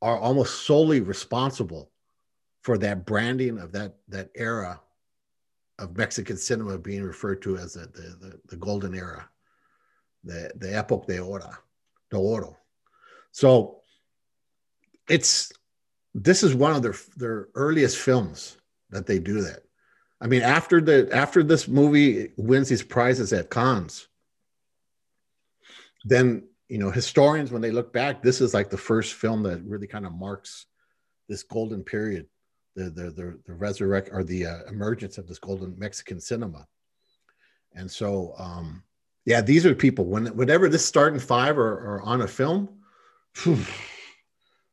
are almost solely responsible for that branding of that that era of Mexican cinema being referred to as the the, the, the golden era, the the époque de oro, de oro. So it's this is one of their their earliest films that they do that. I mean, after the after this movie wins these prizes at Cannes, then, you know, historians, when they look back, this is like the first film that really kind of marks this golden period, the the the, the resurrect or the uh, emergence of this golden Mexican cinema. And so, um, yeah, these are people. When whenever this starting five are, are on a film, whew,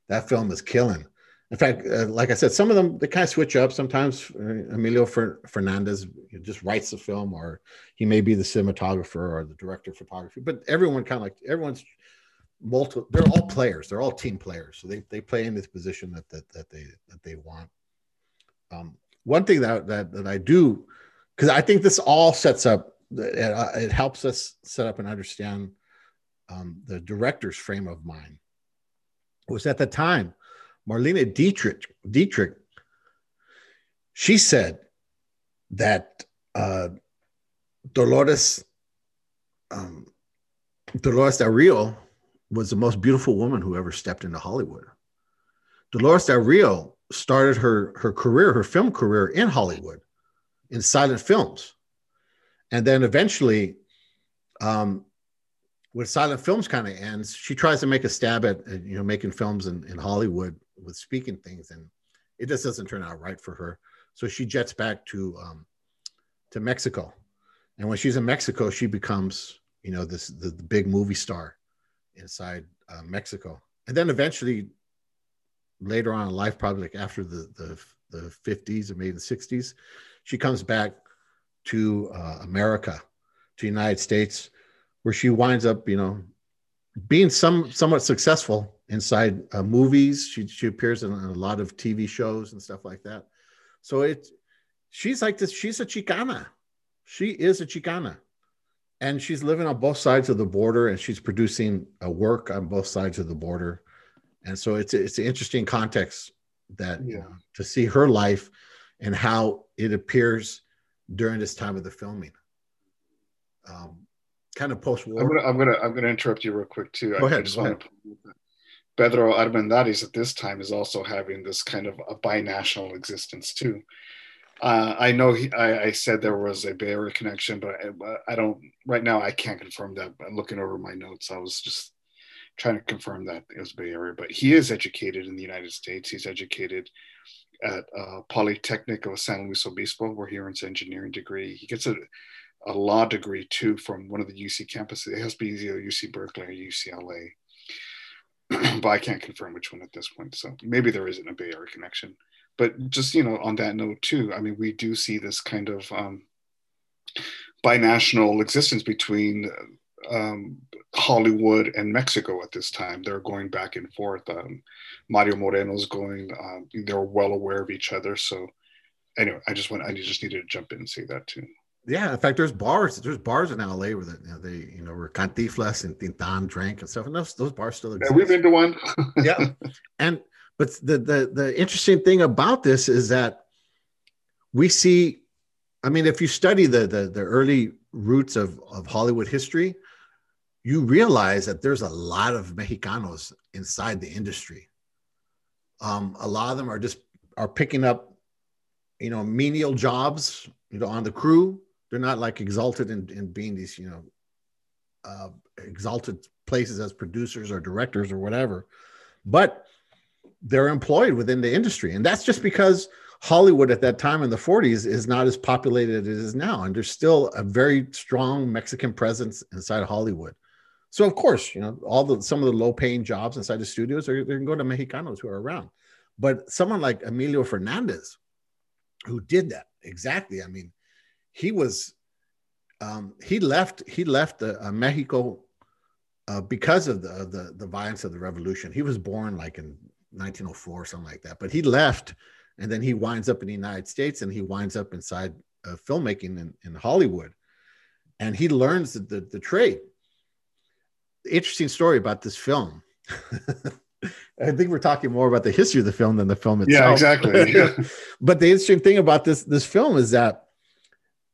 that film is killing. In fact, uh, like I said, some of them they kind of switch up. Sometimes uh, Emilio Fer- Fernandez just writes the film, or he may be the cinematographer or the director of photography. But everyone kind of like everyone's multiple. They're all players. They're all team players. So they they play in this position that that that they that they want. Um, one thing that that that I do, because I think this all sets up. It, uh, it helps us set up and understand um, the director's frame of mind. It was at the time. Marlene Dietrich, Dietrich, she said that uh, Dolores, um, Dolores Del Rio was the most beautiful woman who ever stepped into Hollywood. Dolores Del Rio started her, her career, her film career in Hollywood, in silent films. And then eventually, um, when silent films kind of ends, she tries to make a stab at, at you know, making films in, in Hollywood with speaking things, and it just doesn't turn out right for her. So she jets back to um, to Mexico, and when she's in Mexico, she becomes you know this the, the big movie star inside uh, Mexico, and then eventually later on in life, probably like after the, the, the fifties and maybe the sixties, she comes back to uh, America, to the United States, where she winds up, you know, being some somewhat successful inside uh, movies. She, she appears in a lot of T V shows and stuff like that. So it, she's like this, she's a Chicana. She is a Chicana. And she's living on both sides of the border, and she's producing a work on both sides of the border. And so it's it's an interesting context that, yeah, you know, to see her life and how it appears during this time of the filming, um, kind of post-war. I'm gonna, I'm gonna I'm gonna interrupt you real quick too. Go I, ahead. I just go want ahead. To point out that Pedro Armendáriz at this time is also having this kind of a binational existence too. Uh, I know he, I, I said there was a Bay Area connection, but I, I don't, right now I can't confirm that. I'm looking over my notes. I was just trying to confirm that it was Bay Area, but he is educated in the United States. He's educated at uh, Polytechnic of San Luis Obispo, where he earns an engineering degree. He gets a, a law degree too from one of the U C campuses. It has to be either U C Berkeley or U C L A, but I can't confirm which one at this point. So maybe there isn't a Bay Area connection. But just, you know, on that note too, I mean, we do see this kind of um, binational existence between um, Hollywood and Mexico at this time. They're going back and forth. Um, Mario Moreno's going, um, they're well aware of each other. So anyway, I just went, I just needed to jump in and say that too. Yeah, in fact, there's bars, there's bars in L A where the, you know, they, you know, where Cantinflas and Tintán drank and stuff. And those, those bars still exist. Yeah, we've been to one. Yeah. And, but the, the, the interesting thing about this is that we see, I mean, if you study the, the, the early roots of, of Hollywood history, you realize that there's a lot of Mexicanos inside the industry. Um, a lot of them are just, are picking up, you know, menial jobs, you know, on the crew. They're not like exalted in, in being these, you know, uh, exalted places as producers or directors or whatever. But they're employed within the industry. And that's just because Hollywood at that time in the forties is not as populated as it is now. And there's still a very strong Mexican presence inside Hollywood. So of course, you know, all the, some of the low paying jobs inside the studios are, they're going to Mexicanos who are around. But someone like Emilio Fernandez, who did that exactly. I mean, he was, um, he left, he left uh, uh, Mexico uh, because of the, the, the violence of the revolution. He was born like in nineteen oh four or something like that, but he left, and then he winds up in the United States, and he winds up inside uh, filmmaking in, in Hollywood, and he learns the, the, the trade. Interesting story about this film. I think we're talking more about the history of the film than the film itself. Yeah, exactly. Yeah. But the interesting thing about this this film is that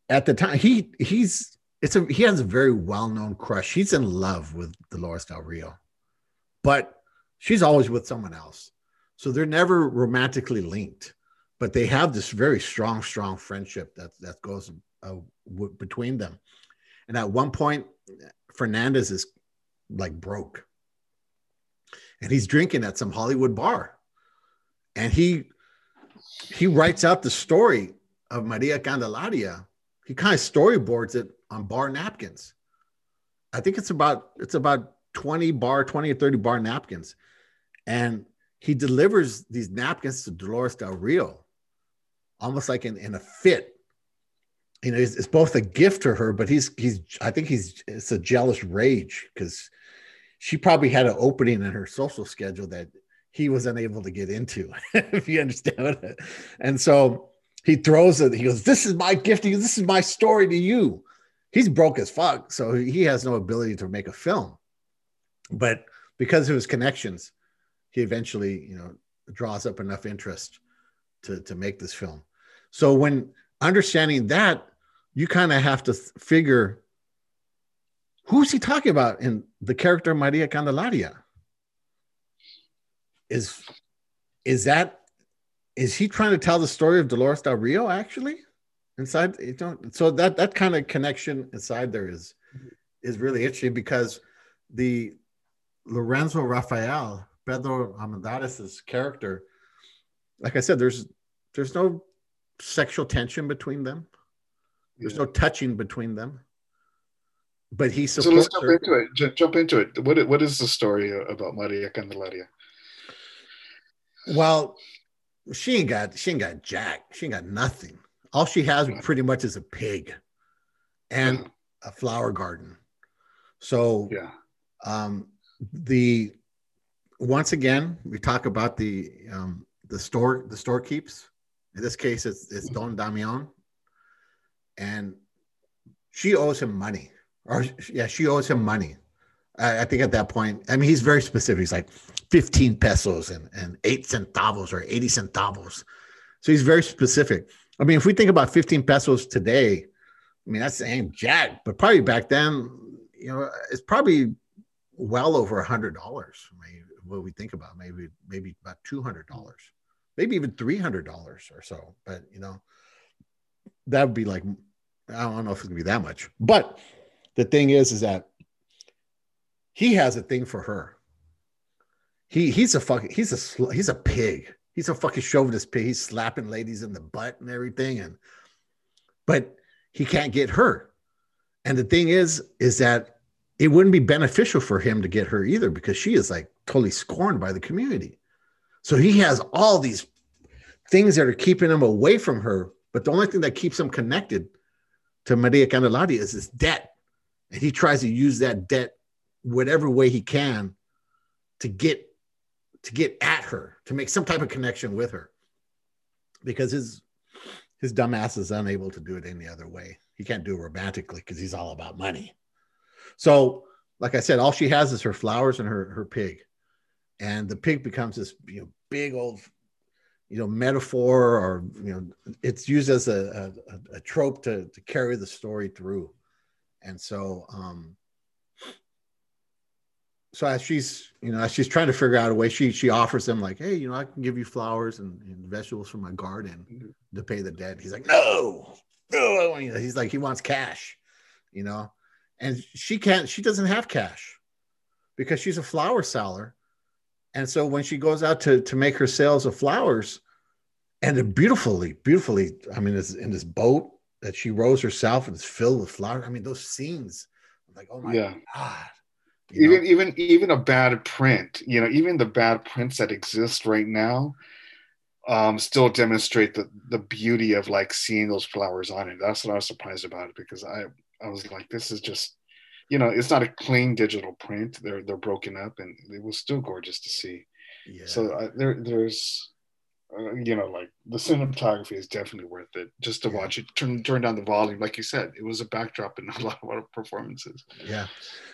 at the time he he's it's a he has a very well-known crush. He's in love with Dolores Del Rio, but she's always with someone else. So they're never romantically linked, but they have this very strong, strong friendship that, that goes uh, w- between them. And at one point, Fernandez is like broke. And he's drinking at some Hollywood bar. And he, he writes out the story of Maria Candelaria. He kind of storyboards it on bar napkins. I think it's about, it's about twenty bar, twenty or thirty bar napkins. And he delivers these napkins to Dolores Del Rio, almost like in, in a fit. You know, it's, it's both a gift to her, but he's, he's, I think he's, it's a jealous rage because she probably had an opening in her social schedule that he was unable to get into, if you understand it. And so he throws it, he goes, this is my gift to you. This is my story to you. He's broke as fuck. So he has no ability to make a film. But because of his connections, he eventually, you know, draws up enough interest to, to make this film. So when understanding that, you kind of have to figure, who's he talking about in the character Maria Candelaria? Is, is that, is he trying to tell the story of Dolores Del Rio actually? Inside, you know, so that, that kind of connection inside there is, is really interesting because the, Lorenzo Rafael, Pedro Armendáriz's character, like I said, there's there's no sexual tension between them. There's yeah. no touching between them. But he supports. So let's jump her. into it. J- jump into it. What what is the story about Maria Candelaria? Well, she ain't got, she ain't got jack. She ain't got nothing. All she has pretty much is a pig and yeah. a flower garden. So yeah. um, the, once again, we talk about the, um, the store, the storekeepers. In this case, it's, it's Don Damian, and she owes him money. Or yeah, she owes him money. I, I think at that point, I mean, he's very specific. He's like fifteen pesos and, and eight centavos or eighty centavos. So he's very specific. I mean, if we think about fifteen pesos today, I mean, that's ain't jack, but probably back then, you know, it's probably well over a hundred dollars. What we think about, maybe, maybe about two hundred dollars, maybe even three hundred dollars or so. But, you know, that would be like, I don't know if it's gonna be that much, but the thing is, is that he has a thing for her. He he's a fucking he's a he's a pig. He's a fucking chauvinist pig. He's slapping ladies in the butt and everything, and but he can't get her. And the thing is, is that it wouldn't be beneficial for him to get her either, because she is like totally scorned by the community. So he has all these things that are keeping him away from her, but the only thing that keeps him connected to Maria Candelaria is this debt. And he tries to use that debt whatever way he can to get to get at her, to make some type of connection with her, because his his dumb ass is unable to do it any other way. He can't do it romantically because he's all about money. So like I said, all she has is her flowers and her her pig, and the pig becomes this, you know, big old, you know, metaphor, or, you know, it's used as a a, a trope to, to carry the story through. And so, um, so as she's, you know, as she's trying to figure out a way, she she offers him like, hey, you know, I can give you flowers and, and vegetables from my garden mm-hmm. to pay the debt. He's like, no, no, I want you. He's like, he wants cash, you know, and she can't, she doesn't have cash because she's a flower seller. And so when she goes out to to make her sales of flowers, and they're beautifully, beautifully, I mean, it's in this boat that she rows herself and is filled with flowers. I mean, those scenes, I'm like, oh my yeah. God. You even know? even even a bad print, you know, even the bad prints that exist right now um, still demonstrate the, the beauty of like seeing those flowers on it. That's what I was surprised about it, because I, I was like, this is just, you know, it's not a clean digital print. They're they're broken up, and it was still gorgeous to see. Yeah. So uh, there there's... Uh, you know, like the cinematography is definitely worth it just to yeah. watch it. Turn turn down the volume, like you said, it was a backdrop in a lot of our performances. Yeah.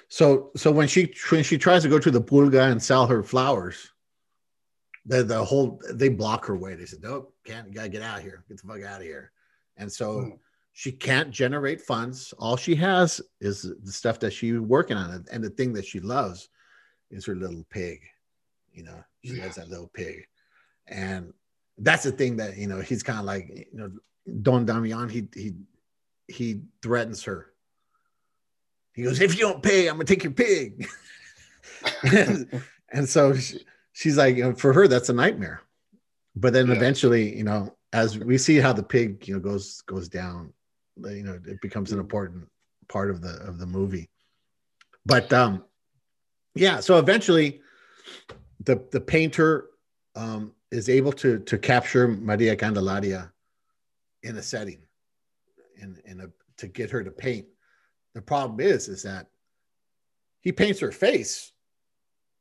So so when she when she tries to go to the pulga and sell her flowers, the the whole they block her way. They said, nope, can't, you gotta get out of here, get the fuck out of here. And so mm. she can't generate funds. All she has is the stuff that she's working on, and the thing that she loves is her little pig. You know, she yeah. loves that little pig, and that's the thing that, you know, he's kind of like, you know, Don Damian, he he he threatens her. He goes, if you don't pay, I'm gonna take your pig. and, and so she, she's like, you know, for her, that's a nightmare. But then yeah. eventually, you know, as we see how the pig, you know, goes goes down, you know, it becomes an important part of the of the movie. But um, yeah, so eventually the the painter um is able to to capture Maria Candelaria in a setting, in, in a, to get her to paint. The problem is, is that he paints her face,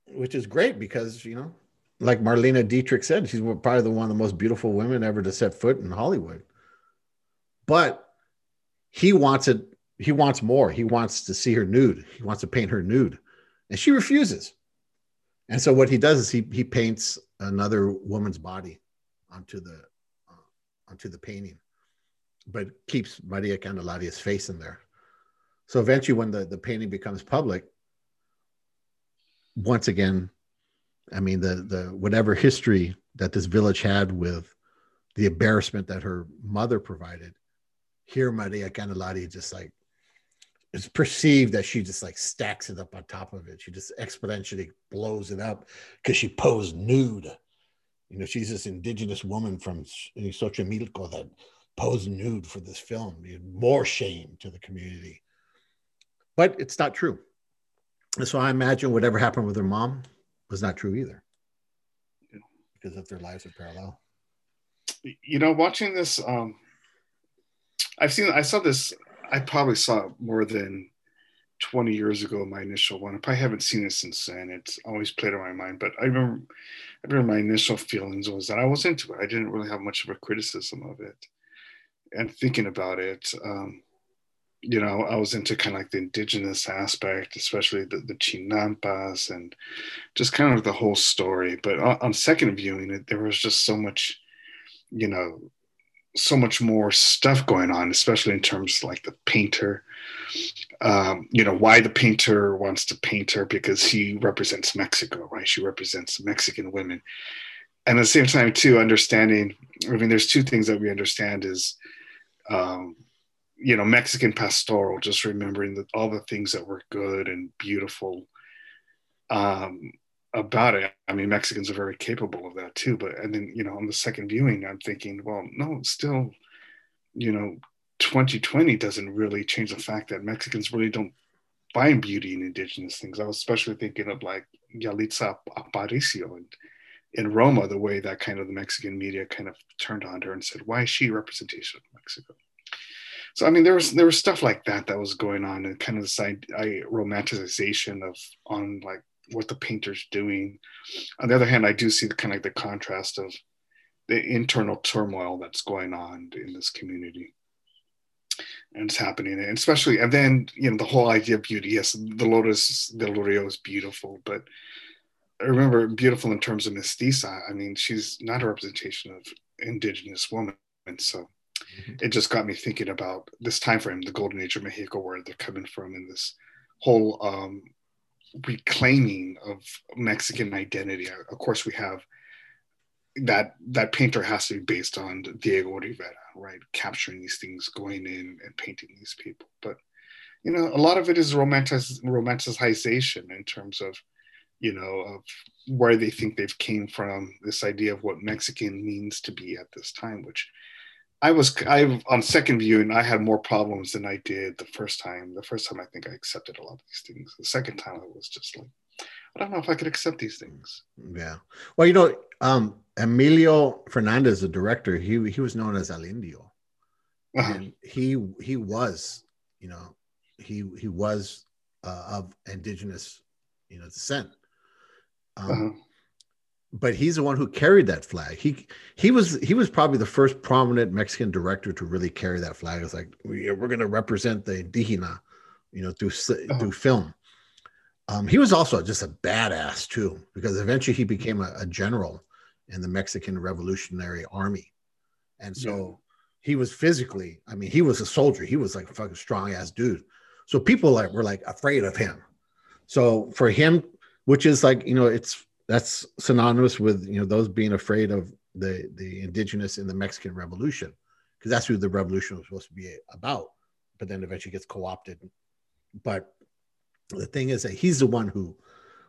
which is great because, you know, like Marlene Dietrich said, she's probably the one of the most beautiful women ever to set foot in Hollywood. But he wants it, he wants more. He wants to see her nude. He wants to paint her nude, and she refuses. And so what he does is he he paints another woman's body onto the uh, onto the painting, but keeps Maria Candelaria's face in there. So eventually, when the, the painting becomes public, once again, I mean the the whatever history that this village had with the embarrassment that her mother provided, here Maria Candelaria just like, it's perceived that she just like stacks it up on top of it. She just exponentially blows it up because she posed nude. You know, she's this indigenous woman from Xochimilco that posed nude for this film. More shame to the community. But it's not true. And so I imagine whatever happened with her mom was not true either. because if their lives are parallel. You know, watching this, um, I've seen, I saw this, I probably saw it more than twenty years ago, my initial one. I probably haven't seen it since then. It's always played on my mind, but I remember, I remember my initial feelings was that I was into it. I didn't really have much of a criticism of it. And thinking about it, um, you know, I was into kind of like the indigenous aspect, especially the, the Chinampas and just kind of the whole story. But on, on second viewing it, there was just so much, you know, so much more stuff going on, especially in terms of like the painter, um, you know, why the painter wants to paint her because he represents Mexico, right? She represents Mexican women. And at the same time too, understanding, I mean, there's two things that we understand is, um, you know, Mexican pastoral, just remembering that all the things that were good and beautiful um, about it. I mean, Mexicans are very capable of that too. But, and then, you know, on the second viewing, I'm thinking, well, no, still, you know, twenty twenty doesn't really change the fact that Mexicans really don't find beauty in indigenous things. I was especially thinking of like Yalitza Aparicio and in Roma, the way that kind of the Mexican media kind of turned on her and said, why is she representation of Mexico? So, I mean, there was there was stuff like that that was going on, and kind of this I, I, romanticization of on like what the painter's doing. On the other hand, I do see the kind of like the contrast of the internal turmoil that's going on in this community, and it's happening, and especially, and then, you know, the whole idea of beauty. Yes, Dolores Del Rio is beautiful, but I remember beautiful in terms of mestiza. I mean, she's not a representation of indigenous woman, and so. It just got me thinking about this time frame, the golden age of Mexico, where they're coming from, and this whole um, reclaiming of Mexican identity. Of course, we have that that painter has to be based on Diego Rivera, right? Capturing these things, going in and painting these people. But, you know, a lot of it is romantic, romanticization in terms of, you know, of where they think they've came from, this idea of what Mexican means to be at this time, which I was I on second viewing, I had more problems than I did the first time. The first time, I think I accepted a lot of these things. The second time, I was just like, I don't know if I could accept these things. Yeah. Well, you know, um, Emilio Fernandez, the director, he he was known as El Indio, uh-huh. and he he was, you know, he he was uh, of indigenous, you know, descent. Um, uh-huh. But he's the one who carried that flag. He he was he was probably the first prominent Mexican director to really carry that flag. It's like, we're going to represent the indígena, you know, through oh. through film. Um, he was also just a badass too, because eventually he became a, a general in the Mexican Revolutionary Army, and so yeah. he was physically. I mean, he was a soldier. He was like a fucking strong ass dude. So people like were like afraid of him. So for him, which is like, you know, it's. That's synonymous with, you know, those being afraid of the, the indigenous in the Mexican Revolution, because that's who the revolution was supposed to be about, but then eventually gets co-opted. But the thing is that he's the one who,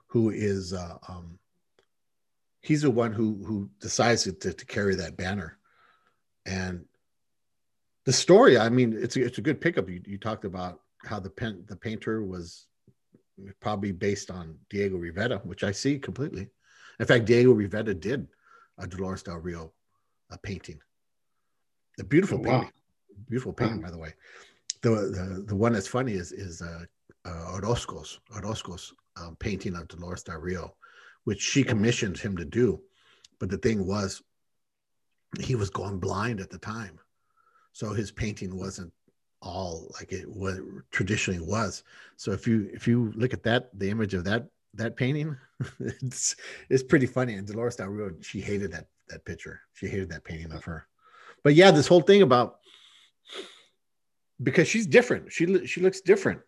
who is, uh, um, he's the one who, who decides to, to carry that banner. And the story, I mean, it's a, it's a good pickup. You, you talked about how the pen, the painter was probably based on Diego Rivera, which I see completely. In fact, Diego Rivera did a Dolores Del Rio a painting, a beautiful oh, wow. painting, beautiful painting, wow. by the way. The, the the one that's funny is is uh, uh, Orozco's Orozco's um, painting of Dolores Del Rio, which she commissioned him to do. But the thing was, he was going blind at the time, so his painting wasn't all like it was traditionally was. So if you if you look at that, the image of that that painting, it's it's pretty funny. And Dolores Del Rio, she hated that that picture. She hated that painting of her. But yeah, this whole thing about, because she's different. She she looks different.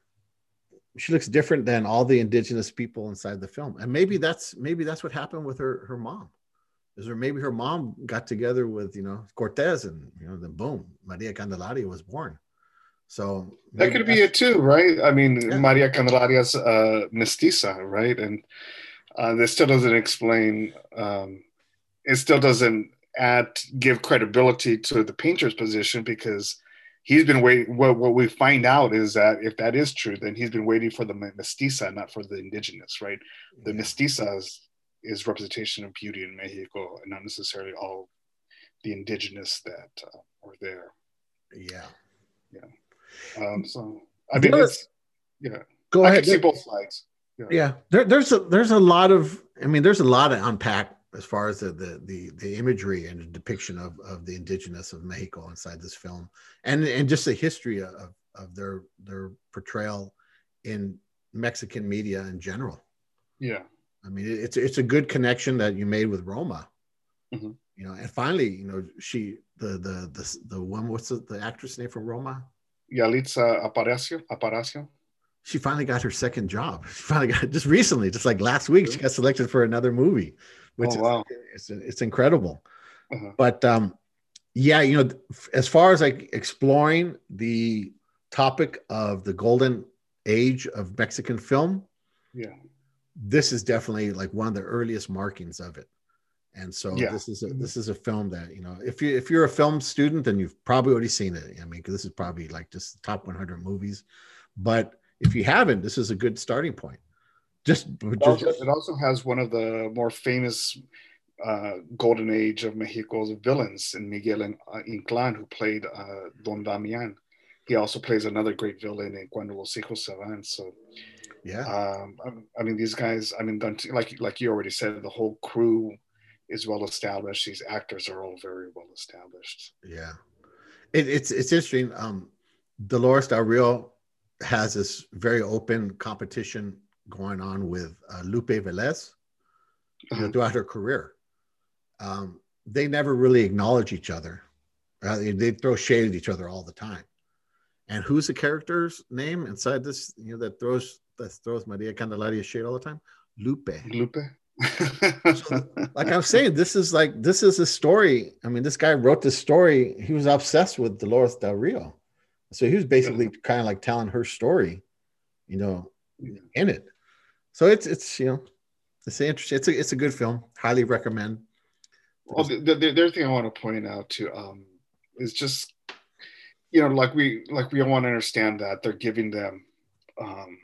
She looks different than all the indigenous people inside the film. And maybe that's maybe that's what happened with her her mom. Is there maybe her mom got together with, you know, Cortez, and, you know, then boom, Maria Candelaria was born. So that could be it too, right? I mean, yeah. Maria Candelaria's uh, mestiza, right? And uh, this still doesn't explain, um, it still doesn't add, give credibility to the painter's position, because he's been waiting. What, what we find out is that if that is true, then he's been waiting for the mestiza, not for the indigenous, right? The mestizas is representation of beauty in Mexico, and not necessarily all the indigenous that uh, were there. Yeah, yeah. Um, so I mean, there, it's, yeah. Go I ahead. I can see both sides. Yeah, yeah. There, there's a there's a lot of I mean, there's a lot to unpack as far as the the the, the imagery and the depiction of, of the indigenous of Mexico inside this film, and and just the history of of their their portrayal in Mexican media in general. Yeah. I mean, it's it's a good connection that you made with Roma, mm-hmm. you know. And finally, you know, she the the the the one what's the, the actress name from Roma? Yalitza Aparicio. Aparicio. She finally got her second job. She finally got just recently, just like last week, really? She got selected for another movie, which oh, is, wow. it's it's incredible. Uh-huh. But um, yeah, you know, as far as like exploring the topic of the golden age of Mexican film, yeah. This is definitely like one of the earliest markings of it, and so yeah. this is a, this is a film that, you know, if you if you're a film student, then you've probably already seen it. I mean, because this is probably like just the top one hundred movies, but if you haven't, this is a good starting point. Just it also, it also has one of the more famous uh, golden age of Mexico's villains in Miguel Inclán, who played uh, Don Damián. He also plays another great villain in Cuando los hijos se van. So. Yeah, um, I mean, these guys, I mean, like like you already said, the whole crew is well established. These actors are all very well established. Yeah, it, it's it's interesting. Um, Dolores Del Rio has this very open competition going on with uh, Lupe Vélez, you know, throughout her career. Um, they never really acknowledge each other. Uh, they, they throw shade at each other all the time. And who's the character's name inside this, you know, that throws... that throws Maria Candelaria shade all the time? Lupe. Lupe. So, like I'm saying, this is like, this is a story. I mean, this guy wrote this story. He was obsessed with Dolores Del Rio. So he was basically yeah. kind of like telling her story, you know, yeah. in it. So it's, it's you know, it's interesting. It's a, it's a good film. Highly recommend. Well, the, the, the other thing I want to point out too um, is just, you know, like we, like we want to understand that they're giving them, um,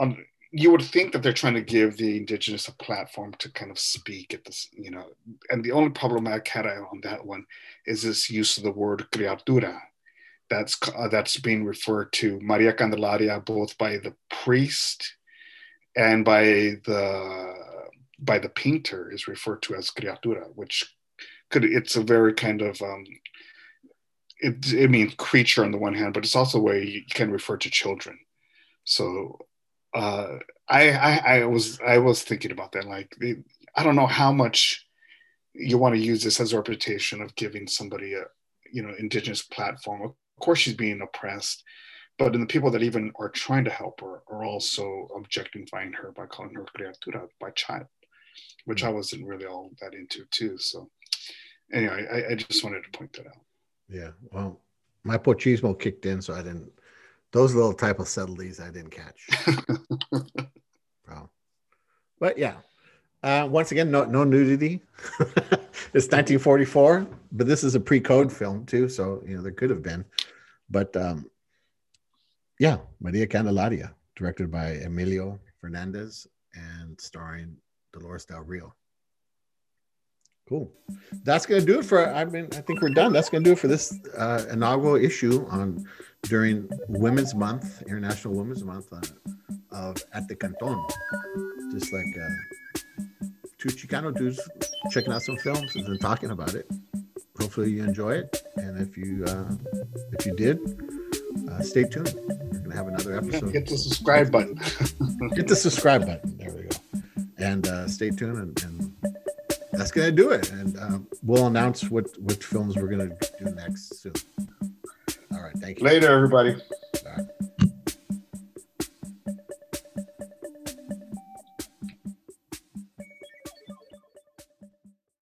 Um, you would think that they're trying to give the indigenous a platform to kind of speak at this, you know, and the only problem I had on that one is this use of the word criatura. That's uh, that's being referred to Maria Candelaria both by the priest and by the by the painter is referred to as criatura, which could it's a very kind of um, it, it means creature on the one hand, but it's also a way you can refer to children. So. Uh, I, I I was I was thinking about that. Like, I don't know how much you want to use this as a reputation of giving somebody a, you know, indigenous platform. Of course, she's being oppressed, but then the people that even are trying to help her are also objectifying her by calling her criatura, by child, which I wasn't really all that into too. So anyway, I, I just wanted to point that out. Yeah. Well, my pochismo kicked in, so I didn't. Those little type of subtleties I didn't catch. Wow. But yeah, uh, once again, no no nudity. It's nineteen forty-four, but this is a pre-code film too, so you know there could have been. But um, yeah, Maria Candelaria, directed by Emilio Fernandez and starring Dolores Del Rio. Cool. That's going to do it for, I mean, I think we're done. That's going to do it for this uh, inaugural issue on during Women's Month, International Women's Month uh, of At Thee Cantón. Just like uh, two Chicano dudes checking out some films and then talking about it. Hopefully you enjoy it. And if you uh, if you did, uh, stay tuned. We're going to have another episode. Hit the subscribe button. Hit the subscribe button. There we go. And uh, stay tuned and, and that's going to do it. And um, we'll announce what, what films we're going to do next soon. All right. Thank you. Later, everybody.